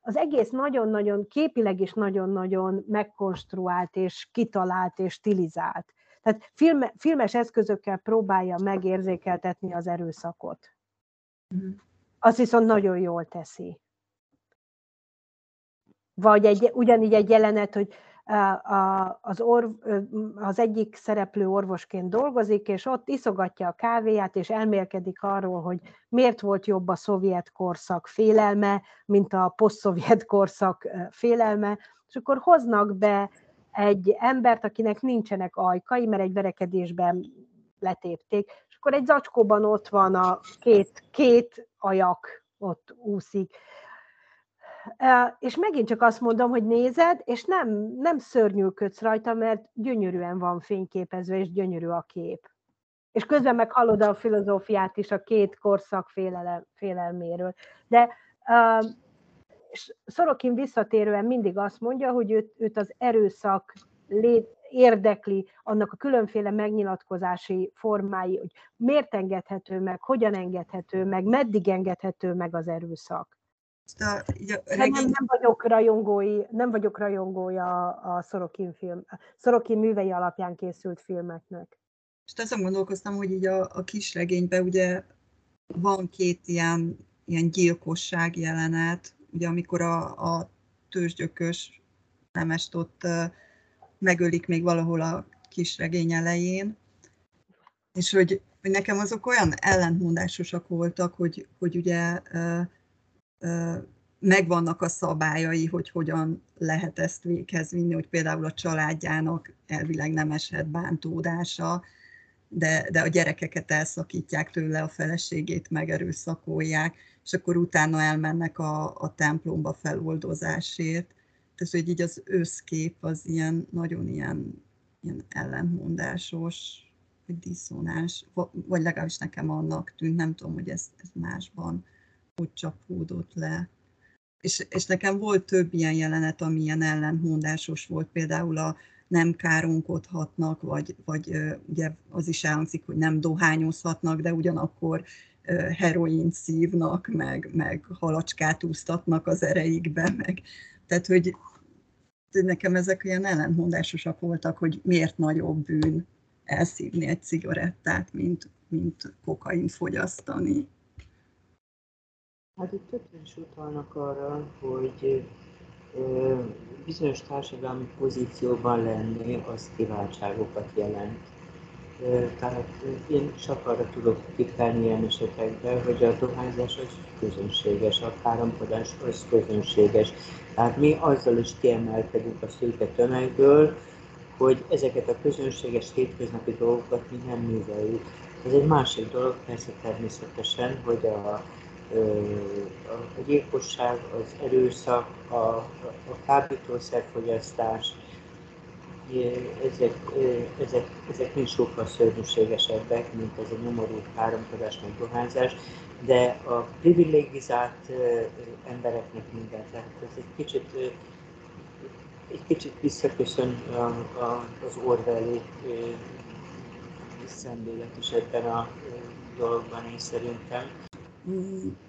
Az egész nagyon-nagyon képileg is nagyon-nagyon megkonstruált és kitalált és stilizált. Tehát filmes eszközökkel próbálja megérzékeltetni az erőszakot. Azt viszont nagyon jól teszi. Vagy ugyanígy egy jelenet, hogy az egyik szereplő orvosként dolgozik, és ott iszogatja a kávéját, és elmélkedik arról, hogy miért volt jobb a szovjet korszak félelme, mint a posztszovjet korszak félelme, és akkor hoznak be egy embert, akinek nincsenek ajkai, mert egy verekedésben letépték, és akkor egy zacskóban ott van a két ajak, ott úszik. És megint csak azt mondom, hogy nézed, és nem szörnyűködsz rajta, mert gyönyörűen van fényképezve, és gyönyörű a kép. És közben meg hallod a filozófiát is a két korszak félelméről. De Szorokin visszatérően mindig azt mondja, hogy őt az erőszak érdekli, annak a különféle megnyilatkozási formái, hogy miért engedhető meg, hogyan engedhető meg, meddig engedhető meg az erőszak. Nem vagyok rajongója a Szorokin művei alapján készült filmeknek. És azon gondolkoztam, hogy így a kisregényben ugye van két ilyen gyilkosság jelenet, ugye amikor a tőzsgyökös nemest ott megölik még valahol a kisregény elején, és hogy nekem azok olyan ellentmondásosak voltak, hogy ugye megvannak a szabályai, hogy hogyan lehet ezt véghez vinni, hogy például a családjának elvileg nem eshet bántódása, de a gyerekeket elszakítják tőle, a feleségét megerőszakolják, és akkor utána elmennek a templomba feloldozásért. Tehát, hogy így az összkép az ilyen, nagyon ilyen ellentmondásos, vagy diszonáns, vagy legalábbis nekem annak tűnt, nem tudom, hogy ez másban hogy csapódott le. És nekem volt több ilyen jelenet, ami ilyen ellentmondásos volt, például a nem káronkodhatnak, vagy ugye az is elhangzik, hogy nem dohányozhatnak, de ugyanakkor heroin szívnak, meg halacskát úsztatnak az ereikbe, meg. Tehát, hogy nekem ezek olyan ellentmondásosak voltak, hogy miért nagyobb bűn elszívni egy cigarettát, mint kokain fogyasztani. Hát itt többen is utalnak arra, hogy bizonyos társadalmi pozícióban lenni, az kiváltságokat jelent. Tehát én csak arra tudok tippelni ilyen esetekben, hogy a dohányzás az közönséges, a káromkodás az közönséges. Tehát mi azzal is kiemelkedünk a szőke tömegből, hogy ezeket a közönséges hétköznapi dolgokat mi nem műveljük. Ez egy másik dolog, persze természetesen, hogy a gyilkosság, az erőszak, a kábítószerfogyasztás, ezek mind sokkal szörnyűségesebbek, mint ez a nyomorú káromkodás, meg dohányzás, de a privilegizált embereknek mindent. Tehát ez egy kicsit egy kicsit visszaköszön az Orwelli szemlélet is ebben a dologban én szerintem.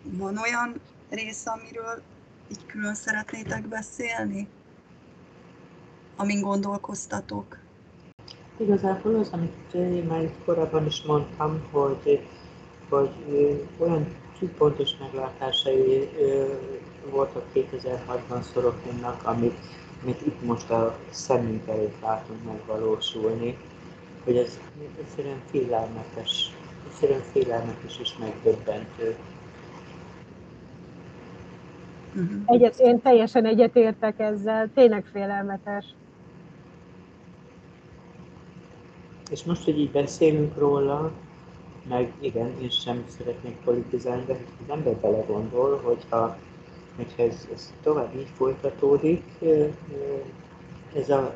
Van olyan rész, amiről így külön szeretnétek beszélni? Amin gondolkoztatok? Igazából az, amit én már korábban is mondtam, hogy olyan pontos meglátásai voltak 2006-ban Szorokinnak, amit itt most a szemünk előtt látunk megvalósulni, hogy ez egyszerűen félelmetes és megdöbbentő. Én teljesen egyetértek ezzel, tényleg félelmetes. És most, hogy így beszélünk róla, meg igen, én sem szeretnék politizálni, de az ember belegondol, hogyha ez tovább így folytatódik, ez a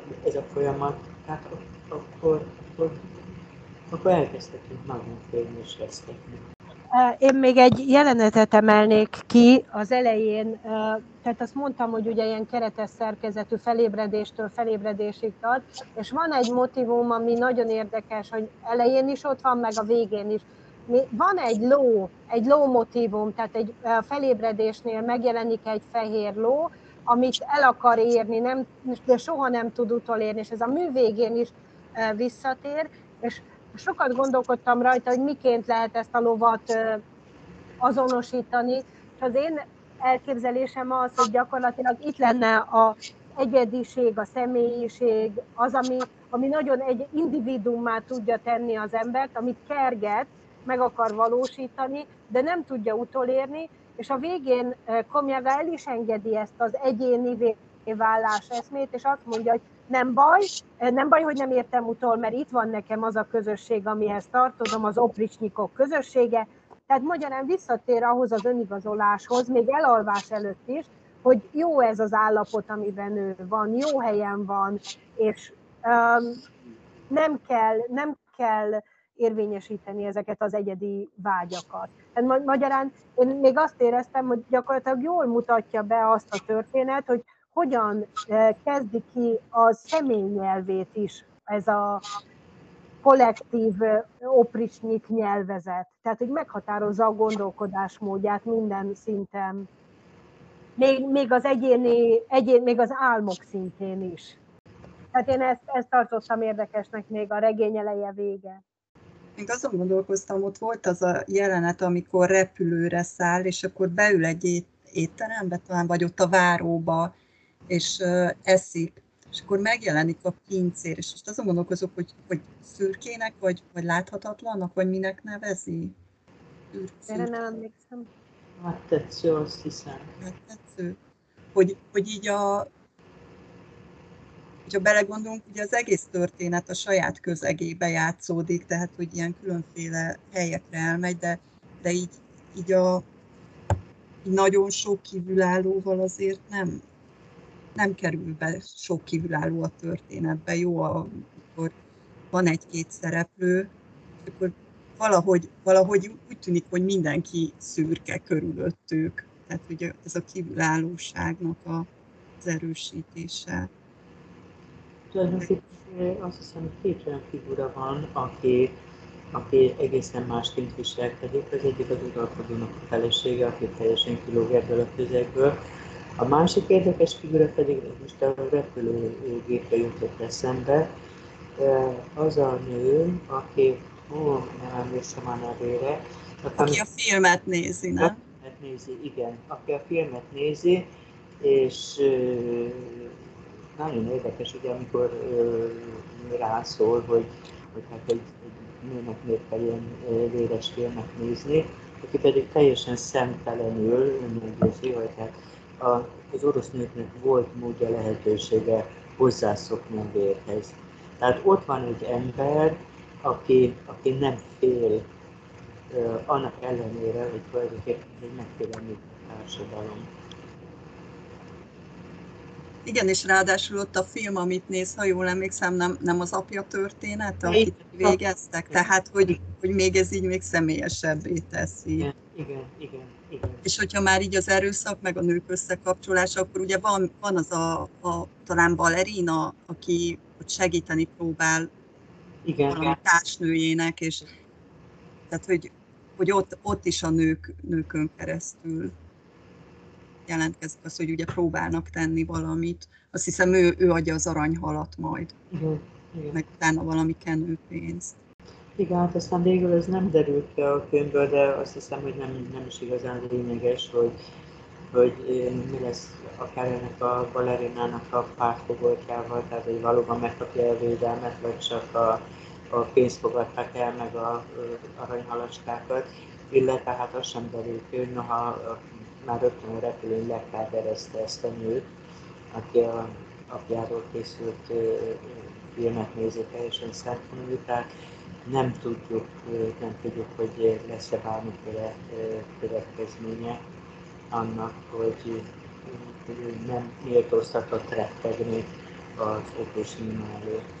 folyamat, hát akkor elkezdhetünk magunk félni és vesztetni. Én még egy jelenetet emelnék ki az elején, tehát azt mondtam, hogy ugye ilyen keretes szerkezetű felébredéstől felébredésig tart, és van egy motivum, ami nagyon érdekes, hogy elején is ott van, meg a végén is. Van egy ló motivum, tehát egy felébredésnél megjelenik egy fehér ló, amit el akar érni, de soha nem tud utolérni, és ez a mű végén is visszatér, és sokat gondolkodtam rajta, hogy miként lehet ezt a lovat azonosítani, és az én elképzelésem az, hogy gyakorlatilag itt lenne az egyediség, a személyiség, az, ami nagyon egy individuummá tudja tenni az embert, amit kerget, meg akar valósítani, de nem tudja utolérni, és a végén Komjága el is engedi ezt az egyéni válás eszmét, és azt mondja, hogy nem baj, hogy nem értem utol, mert itt van nekem az a közösség, amihez tartozom, az opricsnyikok közössége. Tehát magyarán visszatér ahhoz az önigazoláshoz, még elalvás előtt is, hogy jó ez az állapot, amiben ő van, jó helyen van, és nem kell érvényesíteni ezeket az egyedi vágyakat. Tehát magyarán én még azt éreztem, hogy gyakorlatilag jól mutatja be azt a történet, hogy hogyan kezdi ki a személy nyelvét is ez a kollektív opricsnyik nyelvezet. Tehát, hogy meghatározza a gondolkodásmódját minden szinten, még az egyéni, még az álmok szintén is. Tehát én ezt tartottam érdekesnek még a regény eleje vége. Még azon gondolkoztam, ott volt az a jelenet, amikor repülőre száll, és akkor beül egy étterembe, talán vagy ott a váróba, és eszik, és akkor megjelenik a pincér, és most azon gondolkozok, hogy szürkének, vagy láthatatlannak, vagy minek nevezi? Erre nem emlékszem. Hát tetsző, azt hiszem. Hát tetsző. Hogy így hogyha belegondolunk, ugye az egész történet a saját közegébe játszódik, tehát hogy ilyen különféle helyekre elmegy, de így nagyon sok kívülállóval azért nem kerül be sok kívülálló a történetbe. Jó, amikor van egy-két szereplő, és akkor valahogy úgy tűnik, hogy mindenki szürke körülöttük. Tehát ugye ez a kívülállóságnak az erősítése. Azt hiszem, hogy két olyan figura van, aki egészen másként viselkedik. Az egyik az uralkodónak a felesége, aki teljesen kilóg ebből a közegből. A másik érdekes figura pedig, most a repülőgépre jutott eszembe, az a nő, aki, nem emlékszem a nevére. Aki a filmet nézi, nem? A filmet nézi, igen. Aki a filmet nézi, és nagyon érdekes, ugye, amikor rászól, hogy hát egy nőnek miért kell ilyen véres filmet nézni, aki pedig teljesen szemtelenül meggyőzi, hogy hát az orosz nőknek volt módja, lehetősége hozzászokni a vérhez. Tehát ott van egy ember, aki nem fél annak ellenére, hogy tulajdonképpen megfélemlik a társadalom. Igen, és ráadásul ott a film, amit néz, ha jól emlékszem, nem az apja története, akit végeztek, tehát hogy még ez így még személyesebbé teszi. Igen. És hogyha már így az erőszak, meg a nők összekapcsolása, akkor ugye van az a talán balerina, aki ott segíteni próbál a társnőjének, és tehát, hogy ott is a nőkön keresztül jelentkezik az, hogy ugye próbálnak tenni valamit. Azt hiszem, ő adja az aranyhalat majd, meg utána valami kenőpénzt. Igen, hát aztán végül ez nem derült ki a könyvből, de azt hiszem, hogy nem is igazán lényeges, hogy mi lesz akár ennek a balerinának a pártfogoltjával, tehát hogy valóban megkapja a védelmet, vagy csak a pénzt fogadták el, meg a aranyhalaskákat, illetve hát az sem derült ki, noha már rögtön a repülőn lekáderezte ezt a nőt, aki a apjáról készült filmet néző teljesen szempontú, tehát nem tudjuk, hogy lesz-e bármiféle következménye annak, hogy nem méltóztatott rettegni az opricsnyina előtt.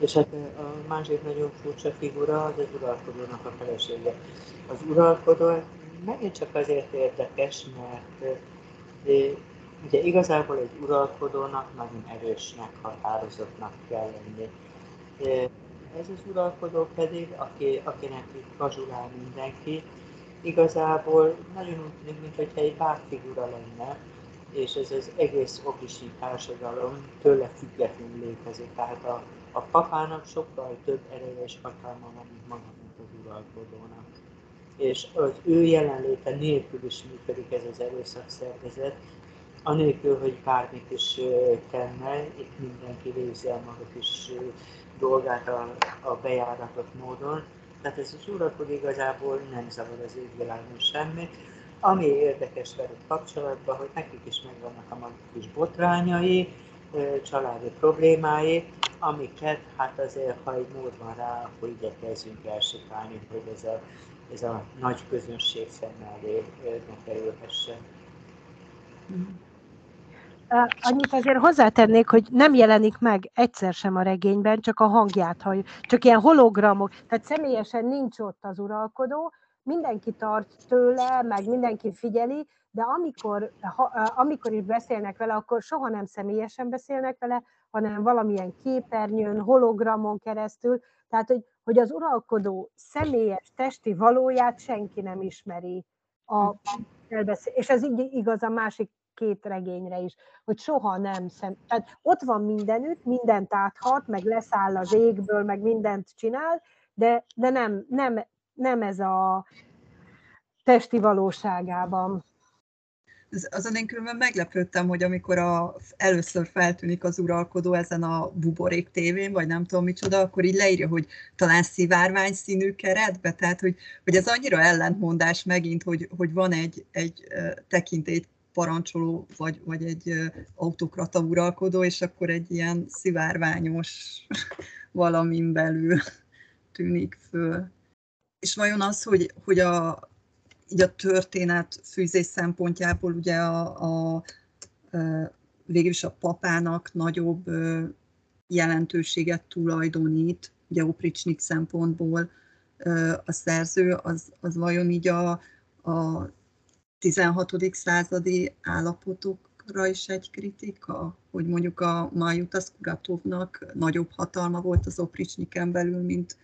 És hát a másik nagyon furcsa figura az uralkodónak a felesége. Az uralkodó megint csak azért érdekes, mert ugye igazából egy uralkodónak nagyon erősnek, határozottnak kell lenni. Ez az uralkodó pedig, akinek itt gazsulál mindenki, igazából nagyon úgy tűnik, mintha egy bábfigura lenne, és ez az egész opricsnyi társadalom tőle függetlenül létezik. Tehát a papának sokkal több ereje és hatalma van, mint magának az uralkodónak. És az ő jelenléte nélkül is működik ez az erőszakszervezet, anélkül, hogy bármit is tenne, itt mindenki végzi el maga kis dolgát a bejáratott módon. Tehát ez az uralkodó igazából nem zavar az égvilágon semmit. Ami érdekes velük kapcsolatban, hogy nekik is megvannak a maguk kis botrányai, családi problémái, amiket hát azért, ha egy mód van rá, akkor igyekezzünk elsikálni, hogy ez a nagy közönség szemmelé ne kerülhessen. Annyit azért hozzátennék, hogy nem jelenik meg egyszer sem a regényben, csak a hangját halljuk, csak ilyen hologramok, tehát személyesen nincs ott az uralkodó, mindenki tart tőle, meg mindenki figyeli, de amikor is beszélnek vele, akkor soha nem személyesen beszélnek vele, hanem valamilyen képernyőn, hologramon keresztül, tehát hogy az uralkodó személyes testi valóját senki nem ismeri. És ez így igaz a másik két regényre is, hogy soha nem tehát ott van mindenütt, mindent áthat, meg leszáll az égből, meg mindent csinál, de nem ez a testi valóságában. Azon én különben meglepődtem, hogy amikor először feltűnik az uralkodó ezen a buborék tévén, vagy nem tudom micsoda, akkor így leírja, hogy talán szivárvány színű keretbe, tehát hogy ez annyira ellentmondás megint, hogy van egy tekintélyt parancsoló, vagy egy autokrata uralkodó, és akkor egy ilyen szivárványos valamin belül tűnik föl. És vajon az, hogy így a történet fűzés szempontjából ugye végülis a papának nagyobb jelentőséget tulajdonít, ugye Opricsnyik szempontból a szerző, az vajon így a 16. századi állapotokra is egy kritika? Hogy mondjuk a Majutas Kuratovnak nagyobb hatalma volt az Opricsnyiken belül, mint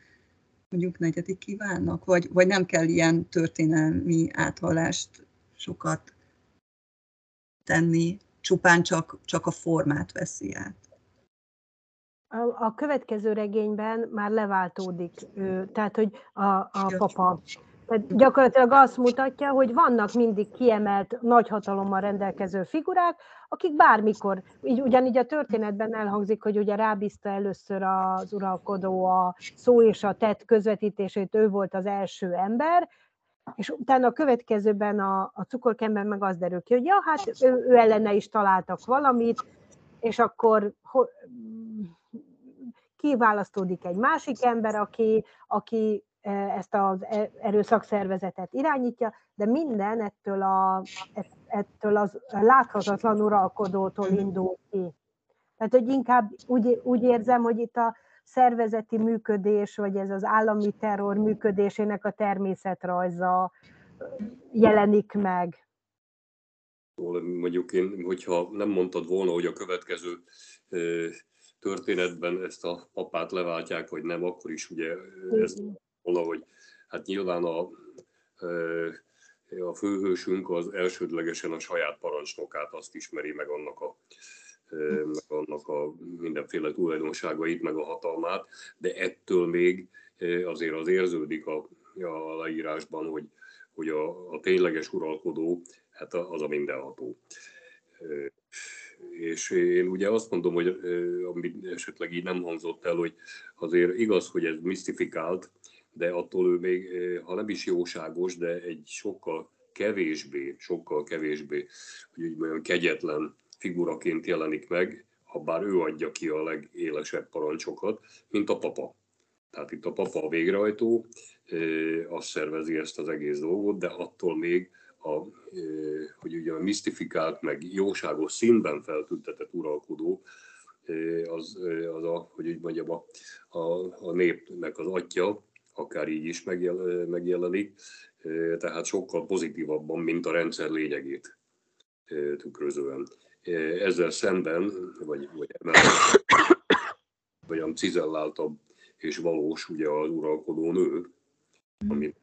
mondjuk negyedik Kívánnak, vagy nem kell ilyen történelmi áthallást sokat tenni, csupán csak a formát veszi át. A következő regényben már leváltódik, tehát hogy a papa. Tehát gyakorlatilag azt mutatja, hogy vannak mindig kiemelt nagy hatalommal rendelkező figurák, akik bármikor, ugyanígy a történetben elhangzik, hogy ugye rábízta először az uralkodó a szó és a tett közvetítését, ő volt az első ember, és utána a következőben a cukorkemben meg az derül ki, hogy ja, hát ő ellene is találtak valamit, és akkor kiválasztódik egy másik ember, aki ezt az erőszakszervezetet irányítja, de minden ettől az láthatatlan uralkodótól indul ki. Tehát, hogy inkább úgy érzem, hogy itt szervezeti működés, vagy ez az állami terror működésének a természetrajza jelenik meg. Mondjuk én, hogyha nem mondtad volna, hogy a következő történetben ezt a papát leváltják, vagy nem, akkor is ugye ez volna, hogy hát nyilván a főhősünk az elsődlegesen a saját parancsnokát, azt ismeri meg annak a mindenféle tulajdonságait, meg a hatalmát, de ettől még azért az érződik a leírásban, hogy a tényleges uralkodó, hát az a mindenható. És én ugye azt mondom, hogy ami esetleg így nem hangzott el, hogy azért igaz, hogy ez misztifikált, de attól ő még, ha nem is jóságos, de egy sokkal kevésbé, hogy úgy mondjam, kegyetlen figuraként jelenik meg, habár ő adja ki a legélesebb parancsokat, mint a papa. Tehát itt a papa a végrehajtó, azt szervezi ezt az egész dolgot, de attól még hogy ugye a misztifikált, meg jóságos színben feltüntetett uralkodó, az, hogy úgy mondjam, a népnek az atya, akár így is megjelenik, tehát sokkal pozitívabban, mint a rendszer lényegét tükrözően. Ezzel szemben, vagy cizelláltabb és valós ugye az uralkodó nő, ami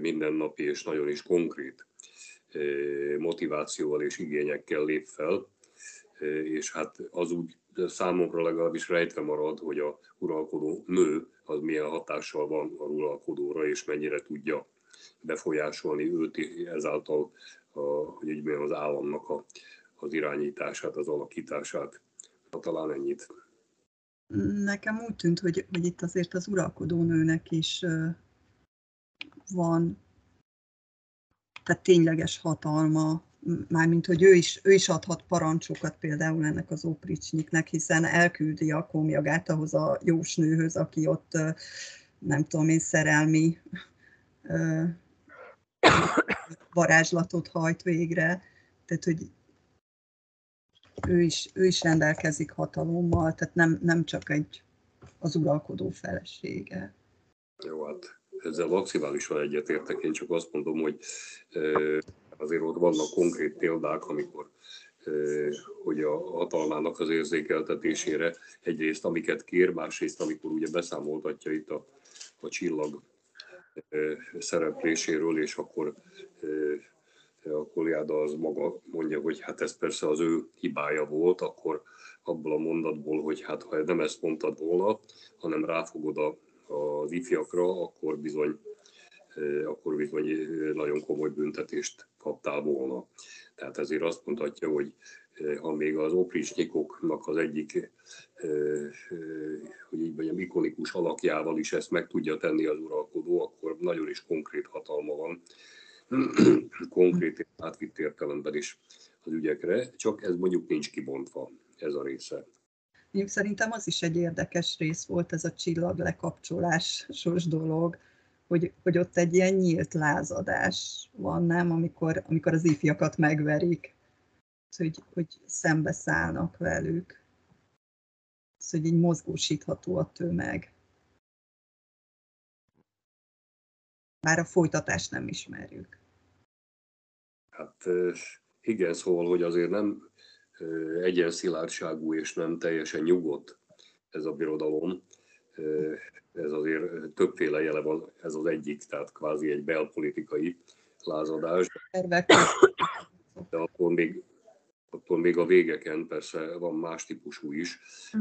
mindennapi és nagyon is konkrét motivációval és igényekkel lép fel, és hát az úgy számomra legalábbis rejtve marad, hogy a uralkodó nő az milyen hatással van a uralkodóra, és mennyire tudja befolyásolni őt ezáltal az államnak az irányítását, az alakítását. Talán ennyit. Nekem úgy tűnt, hogy itt azért az uralkodó nőnek is van, tehát tényleges hatalma, mármint, hogy ő is adhat parancsokat például ennek az opricsnyiknek, hiszen elküldi a komjagát ahhoz a jósnőhöz, aki ott, nem tudom én, szerelmi varázslatot hajt végre. Tehát, hogy ő is rendelkezik hatalommal, tehát nem csak az uralkodó felesége. Jó, hát ezzel maximálisan egyetértek, én csak azt mondom, hogy azért ott vannak konkrét példák, amikor hogy a hatalmának az érzékeltetésére egyrészt amiket kér, másrészt amikor ugye beszámoltatja itt a csillag szerepléséről, és akkor Jáda az maga mondja, hogy hát ez persze az ő hibája volt, akkor abból a mondatból, hogy hát ha nem ezt mondtad volna, hanem ráfogod az ifjakra, akkor bizony nagyon komoly büntetést kaptál volna. Tehát ezért azt mondhatja, hogy ha még az opricsnyikoknak az egyik, hogy így mondjam, ikonikus alakjával is ezt meg tudja tenni az uralkodó, akkor nagyon is konkrét hatalma van, konkrét átvitt értelemben is az ügyekre, csak ez mondjuk nincs kibontva, ez a része. Szerintem az is egy érdekes rész volt ez a csillag lekapcsolásos dolog, hogy ott egy ilyen nyílt lázadás van, nem? Amikor az ifjakat megverik, hogy szembeszállnak velük, hogy így mozgósítható a tömeg. Bár a folytatást nem ismerjük. Hát igen, szóval, hogy azért nem egyenszilárságú és nem teljesen nyugodt ez a birodalom. Ez azért többféle jele van, ez az egyik, tehát kvázi egy belpolitikai lázadás. De attól még a végeken persze van más típusú is,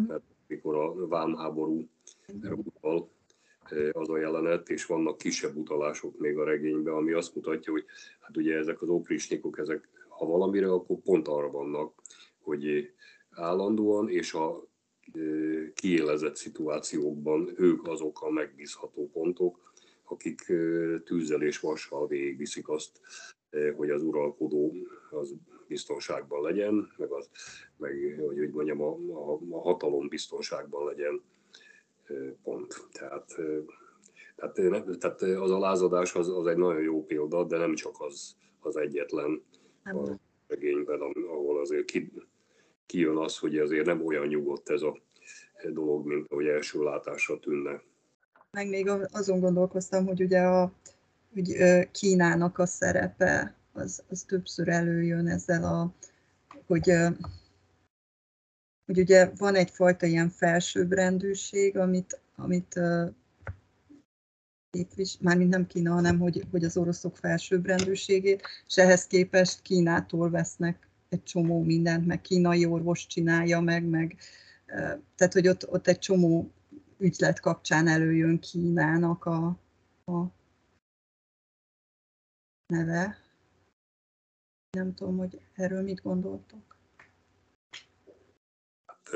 mert mikor a vámháború utal az a jelenet, és vannak kisebb utalások még a regényben, ami azt mutatja, hogy hát ugye ezek az opricsnyikok, ezek ha valamire, akkor pont arra vannak, hogy állandóan és a kiélezett szituációkban ők azok a megbízható pontok, akik tűzzel és vassal végigviszik azt, hogy az uralkodó az biztonságban legyen, meg a hatalom biztonságban legyen, pont. Tehát az a lázadás az egy nagyon jó példa, de nem csak az egyetlen a regényben, ahol azért kijön az, hogy azért nem olyan nyugodt ez a, dolog, mint ahogy első látásra tűnne. Meg még azon gondolkoztam, hogy ugye hogy Kínának a szerepe, az többször előjön ezzel hogy ugye van egyfajta ilyen felsőbbrendűség, amit mármint nem Kína, hanem hogy az oroszok felsőbbrendűségét, és ehhez képest Kínától vesznek egy csomó mindent, meg kínai orvos csinálja meg tehát, hogy ott egy csomó ügylet kapcsán előjön Kínának a neve. Nem tudom, hogy erről mit gondoltok. Hát,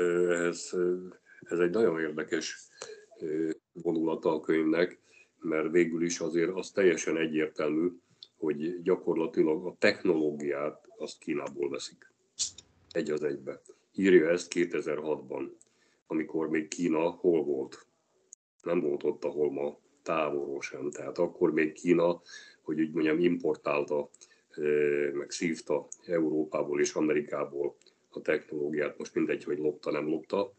ez egy nagyon érdekes vonulata a könyvnek, mert végül is azért az teljesen egyértelmű, hogy gyakorlatilag a technológiát azt Kínából veszik. Egy az egybe. Írja ezt 2006-ban, amikor még Kína hol volt? Nem volt ott, ahol ma, távolról sem. Tehát akkor még Kína, hogy úgy mondjam, importálta, meg szívta Európából és Amerikából a technológiát. Most mindegy, hogy lopta, nem lopta,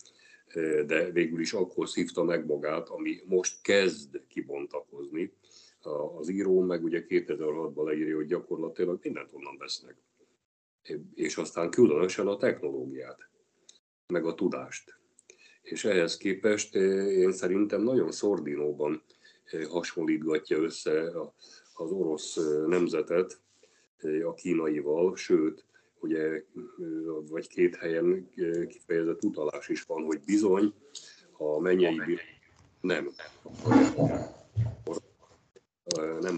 de végül is akkor szívta meg magát, ami most kezd kibontakozni. Az író meg ugye 2006-ban leírja, hogy gyakorlatilag mindent onnan vesznek. És aztán különösen a technológiát, meg a tudást. És ehhez képest én szerintem nagyon szordinóban hasonlítgatja össze az orosz nemzetet a kínaival, sőt, ugye, vagy két helyen kifejezett utalás is van, hogy bizony a mennyei nem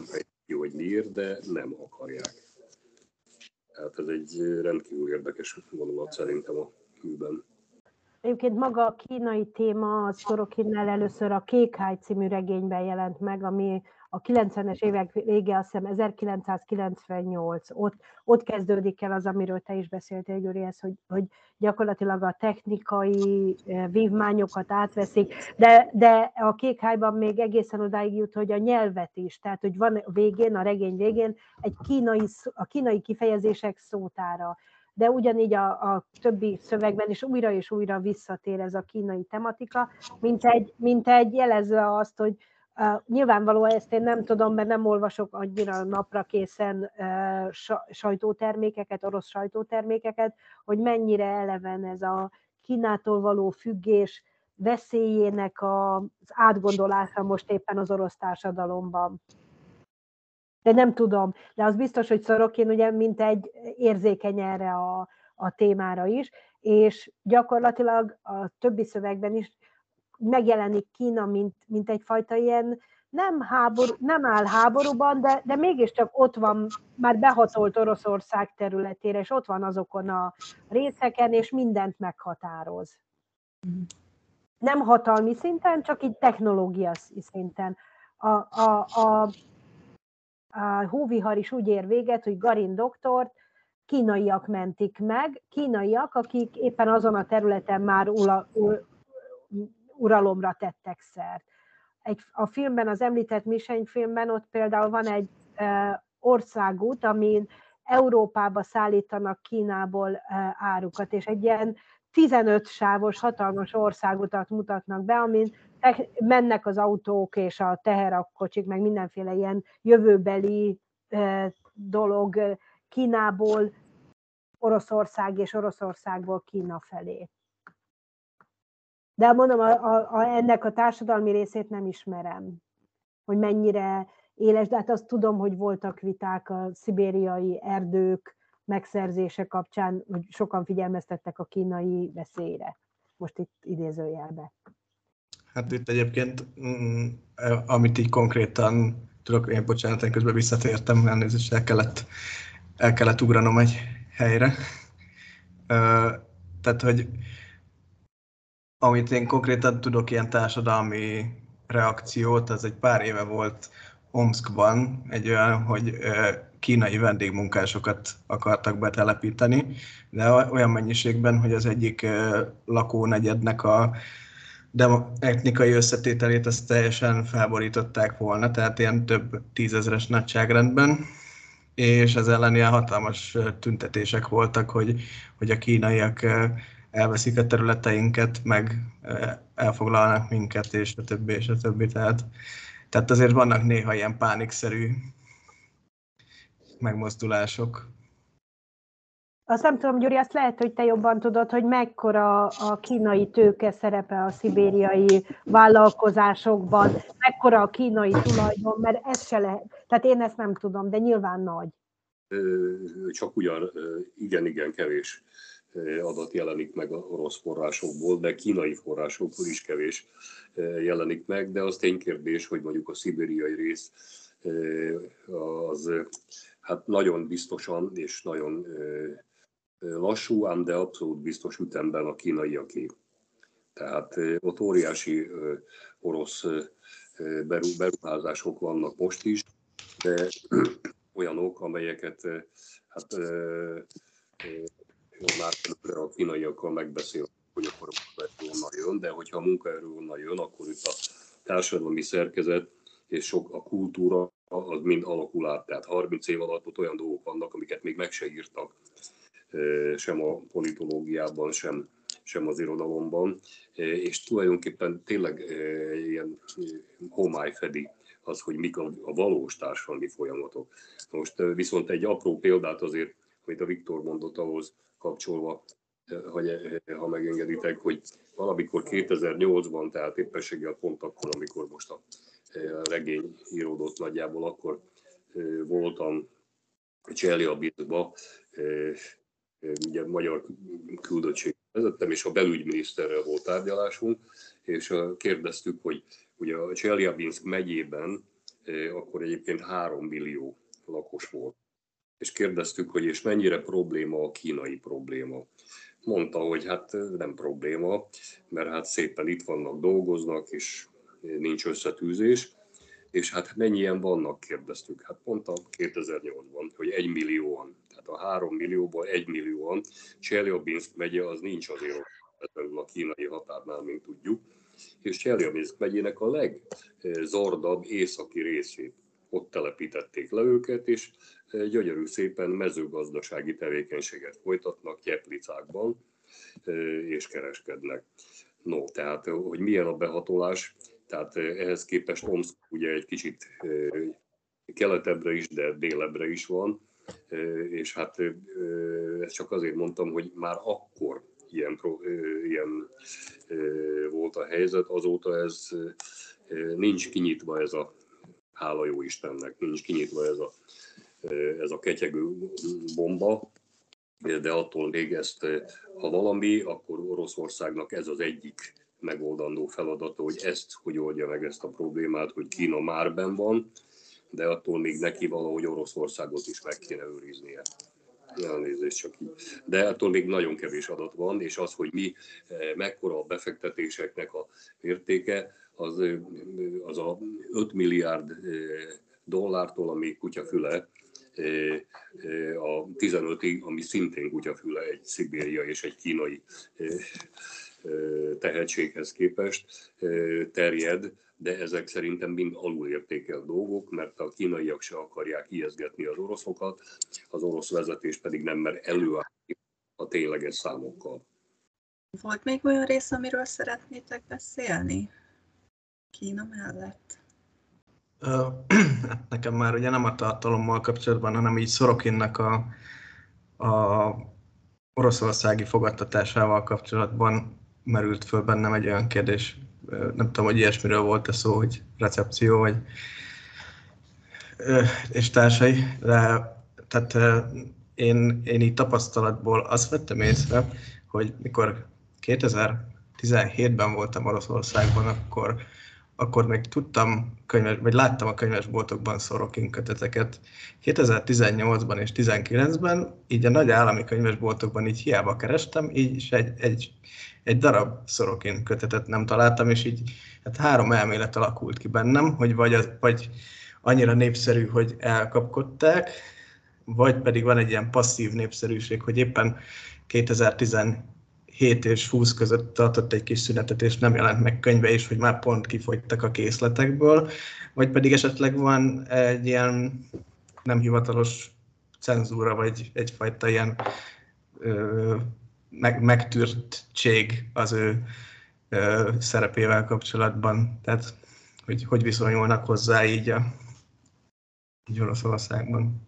fejti ki, hogy miért, de nem akarják. Hát ez egy rendkívül érdekes vonulat szerintem a műben. Egyébként maga a kínai téma a Szorokinnál először a Kékháj című regényben jelent meg, ami a 90-es évek vége, azt hiszem 1998. Ott kezdődik el az, amiről te is beszéltél, Gyuri, ez, hogy gyakorlatilag a technikai vívmányokat átveszik, de a Kékhájban még egészen odáig jut, hogy a nyelvet is, tehát hogy van a regény végén egy kínai kifejezések szótára. De ugyanígy a többi szövegben is újra és újra visszatér ez a kínai tematika, mint egy jelezve azt, hogy nyilvánvalóan ezt én nem tudom, mert nem olvasok annyira napra készen sajtótermékeket, orosz sajtótermékeket, hogy mennyire eleven ez a Kínától való függés veszélyének az átgondolása most éppen az orosz társadalomban. De nem tudom, de az biztos, hogy Szorokin ugye mintegy érzékeny erre a témára is, és gyakorlatilag a többi szövegben is megjelenik Kína, mint egyfajta ilyen nem áll háborúban, de mégiscsak ott van, már behatolt Oroszország területére, és ott van azokon a részeken, és mindent meghatároz. Nem hatalmi szinten, csak így technológia szinten. A hóvihar is úgy ér véget, hogy Garin doktort kínaiak mentik meg, kínaiak, akik éppen azon a területen már uralomra tettek szert. A filmben, az említett Miseny filmben ott például van egy országút, amin Európába szállítanak Kínából árukat, és egy ilyen 15 sávos, hatalmas országutat mutatnak be, amin mennek az autók és a teherkocsik, meg mindenféle ilyen jövőbeli dolog Kínából Oroszország és Oroszországból Kína felé. De mondom, ennek a társadalmi részét nem ismerem, hogy mennyire éles, de hát azt tudom, hogy voltak viták a szibériai erdők megszerzése kapcsán, hogy sokan figyelmeztettek a kínai veszélyre. Most itt idézőjelbe. Hát itt egyébként, amit így konkrétan tudok, én bocsánat, én közben visszatértem, elnézést, el kellett ugranom egy helyre. Tehát, hogy amit én konkrétan tudok, ilyen társadalmi reakciót, az egy pár éve volt Omszkban egy olyan, hogy kínai vendégmunkásokat akartak betelepíteni, de olyan mennyiségben, hogy az egyik lakónegyednek a etnikai összetételét azt teljesen felborították volna, tehát ilyen több tízezres nagyságrendben, és ez ellen ilyen hatalmas tüntetések voltak, hogy a kínaiak elveszített területeinket, meg elfoglalnak minket, és a többi, és a többi. Tehát azért vannak néha ilyen pánikszerű megmozdulások. Azt nem tudom, Gyuri, azt lehet, hogy te jobban tudod, hogy mekkora a kínai tőke szerepe a szibériai vállalkozásokban, mekkora a kínai tulajdon, mert ez se lehet. Tehát én ezt nem tudom, de nyilván nagy. Csak ugyan igen-igen kevés adat jelenik meg a orosz forrásokból, de kínai forrásokból is kevés jelenik meg, de az ténykérdés, hogy mondjuk a szibériai rész az hát nagyon biztosan és nagyon lassú, ám de abszolút biztos ütemben a kínaiaké. Tehát ott óriási orosz beruházások vannak most is, de olyanok, amelyeket hát már a kínaiakkal megbeszélünk, hogy akkor a munkaerő onnan jön, de hogyha a munkaerő onnan jön, akkor itt a társadalmi szerkezet és sok a kultúra, az mind alakul át. Tehát 30 év alatt ott olyan dolgok vannak, amiket még meg se írtak, sem a politológiában, sem az irodalomban, és tulajdonképpen tényleg ilyen homály fedi az, hogy mik a valós társadalmi folyamatok. Most viszont egy apró példát azért, amit a Viktor mondott, ahhoz kapcsolva, ha megengeditek, hogy valamikor 2008-ban, tehát éppességgel pont akkor, amikor most a regény íródott nagyjából, akkor voltam Cseljabinszkban, ugye magyar küldöttség vezettem, és a belügyminiszterrel volt tárgyalásunk, és kérdeztük, hogy ugye a Cseljabinszk megyében akkor egyébként 3 millió lakos volt. És kérdeztük, hogy és mennyire probléma a kínai probléma. Mondta, hogy hát nem probléma, mert hát szépen itt vannak, dolgoznak, és nincs összetűzés. És hát mennyien vannak, kérdeztük. Hát mondta 2008-ban, hogy 1 millióan. Tehát a 3 millióból 1 millióan. Cseljabinszk megye az nincs azért a kínai határnál, mint tudjuk. És Cseljabinszk megyének a legzardabb északi részét. Ott telepítették le őket, és gyönyörű szépen mezőgazdasági tevékenységet folytatnak gyeplicákban, és kereskednek. No, tehát, hogy milyen a behatolás, tehát ehhez képest Omszk ugye egy kicsit keletebbre is, de délebbre is van, és hát ezt csak azért mondtam, hogy már akkor ilyen volt a helyzet, azóta ez nincs kinyitva ez a hála jó Istennek, nincs kinyitva ez a ketyegő bomba, de attól még ezt, ha valami, akkor Oroszországnak ez az egyik megoldandó feladata, hogy hogy oldja meg ezt a problémát, hogy Kína már benn van, de attól még neki valahogy Oroszországot is meg kéne őriznie. Elnézést, csak így. De attól még nagyon kevés adat van, és az, hogy mekkora a befektetéseknek a értéke, az a 5 milliárd dollártól, ami kutyafüle, a 15-ig, ami szintén kutyafüle egy szibériai és egy kínai tehetséghez képest terjed, de ezek szerintem mind alulértékelt dolgok, mert a kínaiak se akarják ijeszgetni az oroszokat, az orosz vezetés pedig nem mer előállni a tényleges számokkal. Volt még olyan rész, amiről szeretnétek beszélni? Kína mellett? Nekem már ugye nem a tartalommal kapcsolatban, hanem így Szorokinnak a oroszországi fogadtatásával kapcsolatban merült föl bennem egy olyan kérdés. Nem tudom, hogy ilyesmiről volt-e szó, hogy recepció, vagy és társai. De, tehát én így tapasztalatból azt vettem észre, hogy mikor 2017-ben voltam Oroszországban, akkor még tudtam, vagy láttam a könyvesboltokban Szorokin köteteket. 2018-ban és 2019-ben így a nagy állami könyvesboltokban így hiába kerestem, így is egy darab Szorokin kötetet nem találtam, és így hát 3 elmélet alakult ki bennem, hogy vagy annyira népszerű, hogy elkapkodták, vagy pedig van egy ilyen passzív népszerűség, hogy éppen 2017 és 20 között tartott egy kis szünetet, és nem jelent meg könyve is, hogy már pont kifogytak a készletekből, vagy pedig esetleg van egy ilyen nem hivatalos cenzúra, vagy egyfajta ilyen megtűrtség az ő szerepével kapcsolatban. Tehát, hogy viszonyulnak hozzá így a Oroszországban.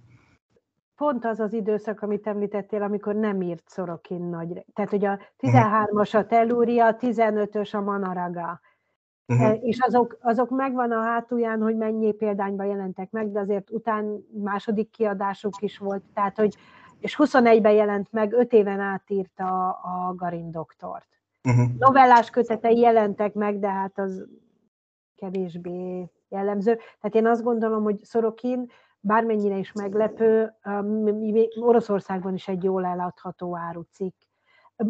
Pont az az időszak, amit említettél, amikor nem írt Szorokin nagy. Tehát, hogy a 13-as a Telúria, a 15-ös a Manaraga. És azok megvan a hátulján, hogy mennyi példányban jelentek meg, de azért után második kiadásuk is volt. Tehát, hogy, és 21-ben jelent meg, 5 éven átírta a Garin doktort. Novellás kötetei jelentek meg, de hát az kevésbé jellemző. Tehát én azt gondolom, hogy Szorokin, bármennyire is meglepő, Oroszországban is egy jól eladható árucikk.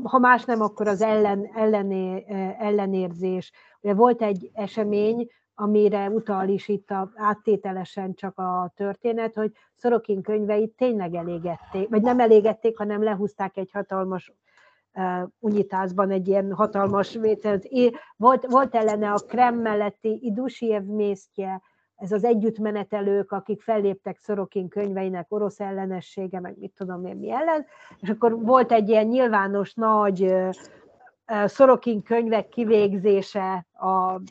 Ha más nem, akkor az ellenérzés. Ugye volt egy esemény, amire utal is itt áttételesen csak a történet, hogy Szorokin könyveit tényleg elégették, vagy nem elégették, hanem lehúzták egy hatalmas unyitázban, egy ilyen hatalmas vételt. Volt ellene a Krem melletti Idusiev mésztje, ez az együttmenetelők, akik felléptek Szorokin könyveinek orosz ellenessége, meg mit tudom én mi ellen, és akkor volt egy ilyen nyilvános nagy Szorokin könyvek kivégzése az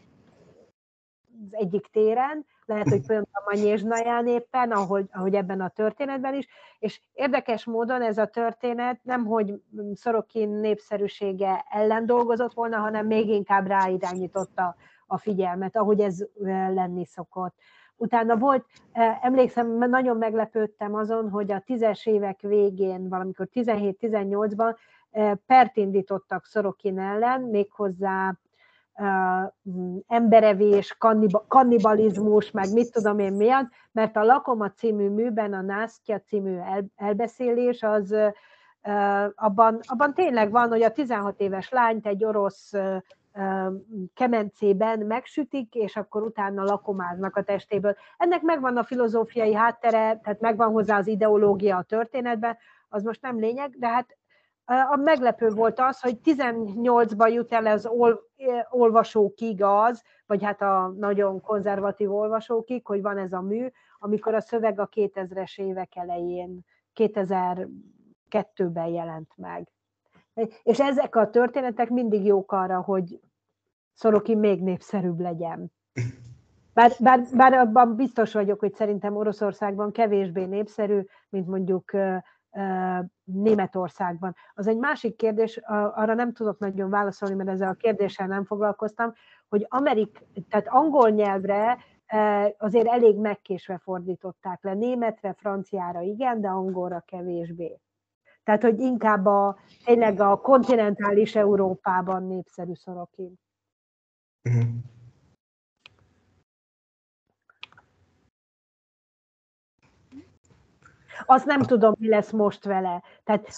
egyik téren, lehet, hogy pont a Manyézsnaján éppen, ahogy ebben a történetben is, és érdekes módon ez a történet nemhogy Szorokin népszerűsége ellen dolgozott volna, hanem még inkább ráirányította a figyelmet, ahogy ez lenni szokott. Utána volt, emlékszem, nagyon meglepődtem azon, hogy a 10-es évek végén, valamikor 17-18-ban pert indítottak Szorokin ellen, méghozzá emberevés, kannibalizmus, meg mit tudom én miatt, mert a Lakoma című műben a Násztya című elbeszélés az abban tényleg van, hogy a 16 éves lányt egy orosz kemencében megsütik, és akkor utána lakomáznak a testéből. Ennek megvan a filozófiai háttere, tehát megvan hozzá az ideológia a történetben, az most nem lényeg, de hát a meglepő volt az, hogy 18-ban jut el az olvasókig az, vagy hát a nagyon konzervatív olvasókig, hogy van ez a mű, amikor a szöveg a 2000-es évek elején, 2002-ben jelent meg. És ezek a történetek mindig jók arra, hogy Szorokin még népszerűbb legyen. Bár abban biztos vagyok, hogy szerintem Oroszországban kevésbé népszerű, mint mondjuk Németországban. Az egy másik kérdés, arra nem tudok nagyon válaszolni, mert ezzel a kérdéssel nem foglalkoztam, hogy tehát angol nyelvre azért elég megkésve fordították le. Németre, franciára igen, de angolra kevésbé. Tehát, hogy inkább tényleg a kontinentális Európában népszerű Szorokin. Azt nem tudom, mi lesz most vele. Tehát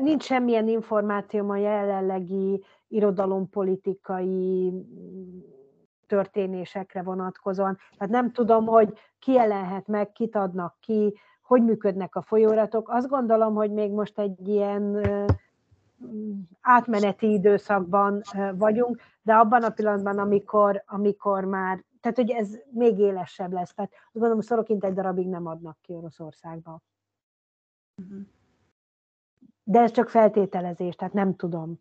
nincs semmilyen információm a jelenlegi irodalompolitikai történésekre vonatkozóan. Tehát nem tudom, hogy ki jelenhet meg, kit adnak ki, hogy működnek a folyóratok. Azt gondolom, hogy még most egy ilyen átmeneti időszakban vagyunk, de abban a pillanatban, amikor már, tehát hogy ez még élesebb lesz. Tehát azt gondolom, Szorokint egy darabig nem adnak ki Oroszországba. De ez csak feltételezés, tehát nem tudom.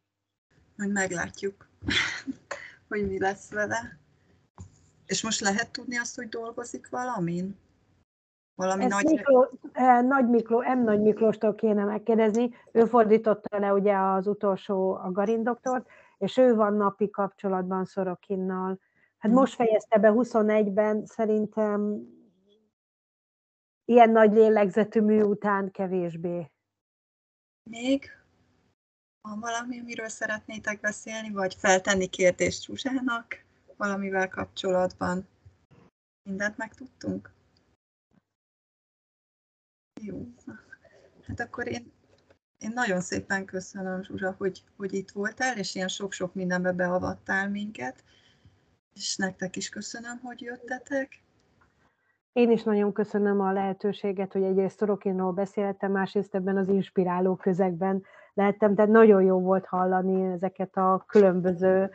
Majd meglátjuk, hogy mi lesz vele. És most lehet tudni azt, hogy dolgozik valamin? Nagy Miklóstól kéne megkérdezni, ő fordította le ugye az utolsó, a Garin doktort, és ő van napi kapcsolatban Szorokinnal. Hát most fejezte be 21-ben, szerintem ilyen nagy lélegzetű mű után kevésbé. Még van valami, amiről szeretnétek beszélni, vagy feltenni kérdést Zsuzsának valamivel kapcsolatban? Mindent megtudtunk? Jó. Hát akkor én nagyon szépen köszönöm, Zsuzsa, hogy itt voltál, és ilyen sok-sok mindenbe beavattál minket, és nektek is köszönöm, hogy jöttetek. Én is nagyon köszönöm a lehetőséget, hogy egyrészt Szorokinról beszéltem, másrészt ebben az inspiráló közegben lehettem, tehát nagyon jó volt hallani ezeket a különböző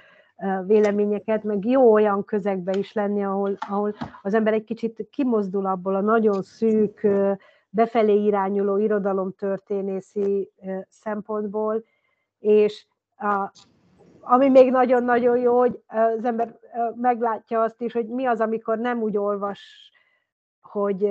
véleményeket, meg jó olyan közegbe is lenni, ahol az ember egy kicsit kimozdul abból a nagyon szűk, befelé irányuló irodalomtörténészi szempontból, És ami még nagyon-nagyon jó, hogy az ember meglátja azt is, hogy mi az, amikor nem úgy olvas, hogy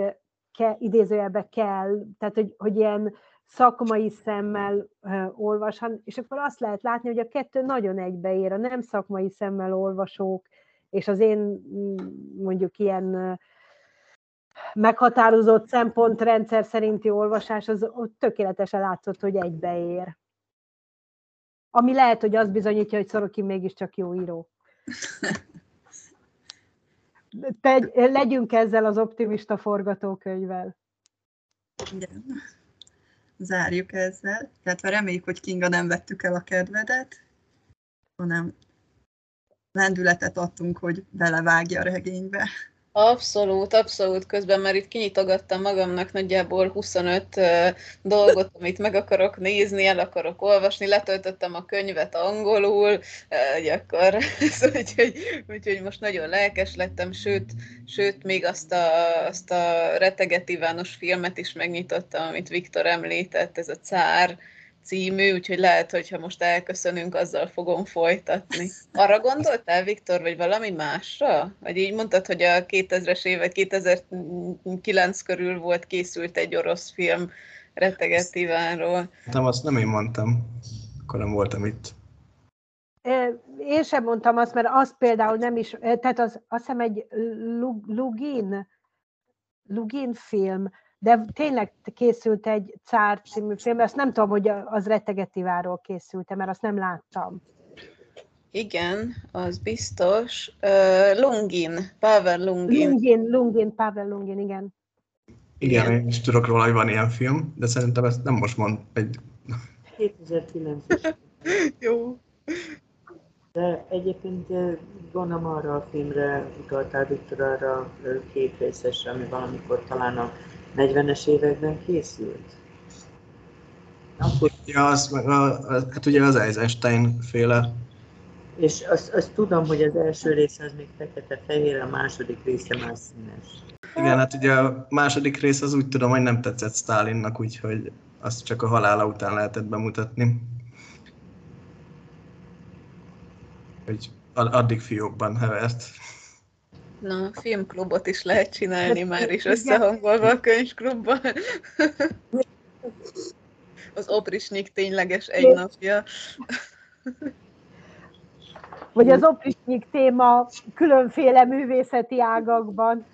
idézőjelben kell, tehát hogy ilyen szakmai szemmel olvasan, és akkor azt lehet látni, hogy a kettő nagyon egybeér, a nem szakmai szemmel olvasók, és az én mondjuk ilyen meghatározott szempontrendszer szerinti olvasás, az tökéletesen látszott, hogy egybeér. Ami lehet, hogy azt bizonyítja, hogy Szorokin mégiscsak jó író. Legyünk ezzel az optimista forgatókönyvvel. Igen. Zárjuk ezzel. Tehát reméljük, hogy Kinga nem vettük el a kedvedet, hanem lendületet adtunk, hogy belevágja a regénybe. Abszolút, abszolút. Közben már itt kinyitogattam magamnak nagyjából 25 dolgot, amit meg akarok nézni, el akarok olvasni. Letöltöttem a könyvet angolul, úgyhogy most nagyon lelkes lettem, sőt még azt a Rettegett Ivános filmet is megnyitottam, amit Viktor említett, ez a Cár című, úgyhogy lehet, hogyha most elköszönünk, azzal fogom folytatni. Arra gondoltál, Viktor, vagy valami másra? Vagy így mondtad, hogy a 2000-es évek, 2009 körül volt, készült egy orosz film Rettegett Ivánról. Nem, azt nem én mondtam, akkor nem voltam itt. Én sem mondtam azt, mert az például nem is, tehát azt hiszem egy Lugin film, de tényleg készült egy Cár című film, azt nem tudom, hogy az Rettegett Ivánról készült, mert azt nem láttam. Igen, az biztos. Pavel Lungin, igen. Igen, én is tudok róla, hogy van ilyen film, de szerintem ezt nem most mond. 2009-es. Jó. De egyébként gondolom arra a filmre utaltál, Viktor, arra két részes, ami valamikor talán a 40-es években készült? Ja, hát ugye az Eisenstein féle. És azt tudom, hogy az első része az még fekete-fehér, a második része már színes. Igen, hát ugye a második rész az úgy tudom, hogy nem tetszett Sztálinnak, úgyhogy azt csak a halála után lehetett bemutatni. Hogy addig fiókban hevert. Na, filmklubot is lehet csinálni már is összehangolva a könyvklubban. Az opricsnyik tényleges egy napja. Vagy az opricsnyik téma különféle művészeti ágakban.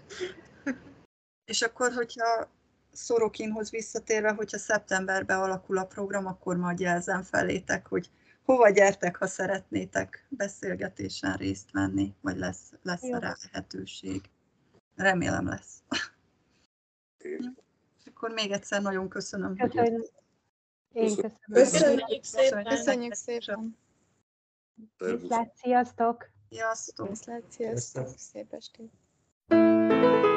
És akkor, hogyha Szorokinhoz visszatérve, hogyha szeptemberben alakul a program, akkor majd jelzem felétek, hogy hova gyertek, ha szeretnétek beszélgetésen részt venni, vagy lesz rá lehetőség. Remélem lesz. Akkor még egyszer nagyon köszönöm. Köszönjük. Én köszönöm. Köszönjük szépen. Köszönjük szépen. Sziasztok. Sziasztok. Szép estét.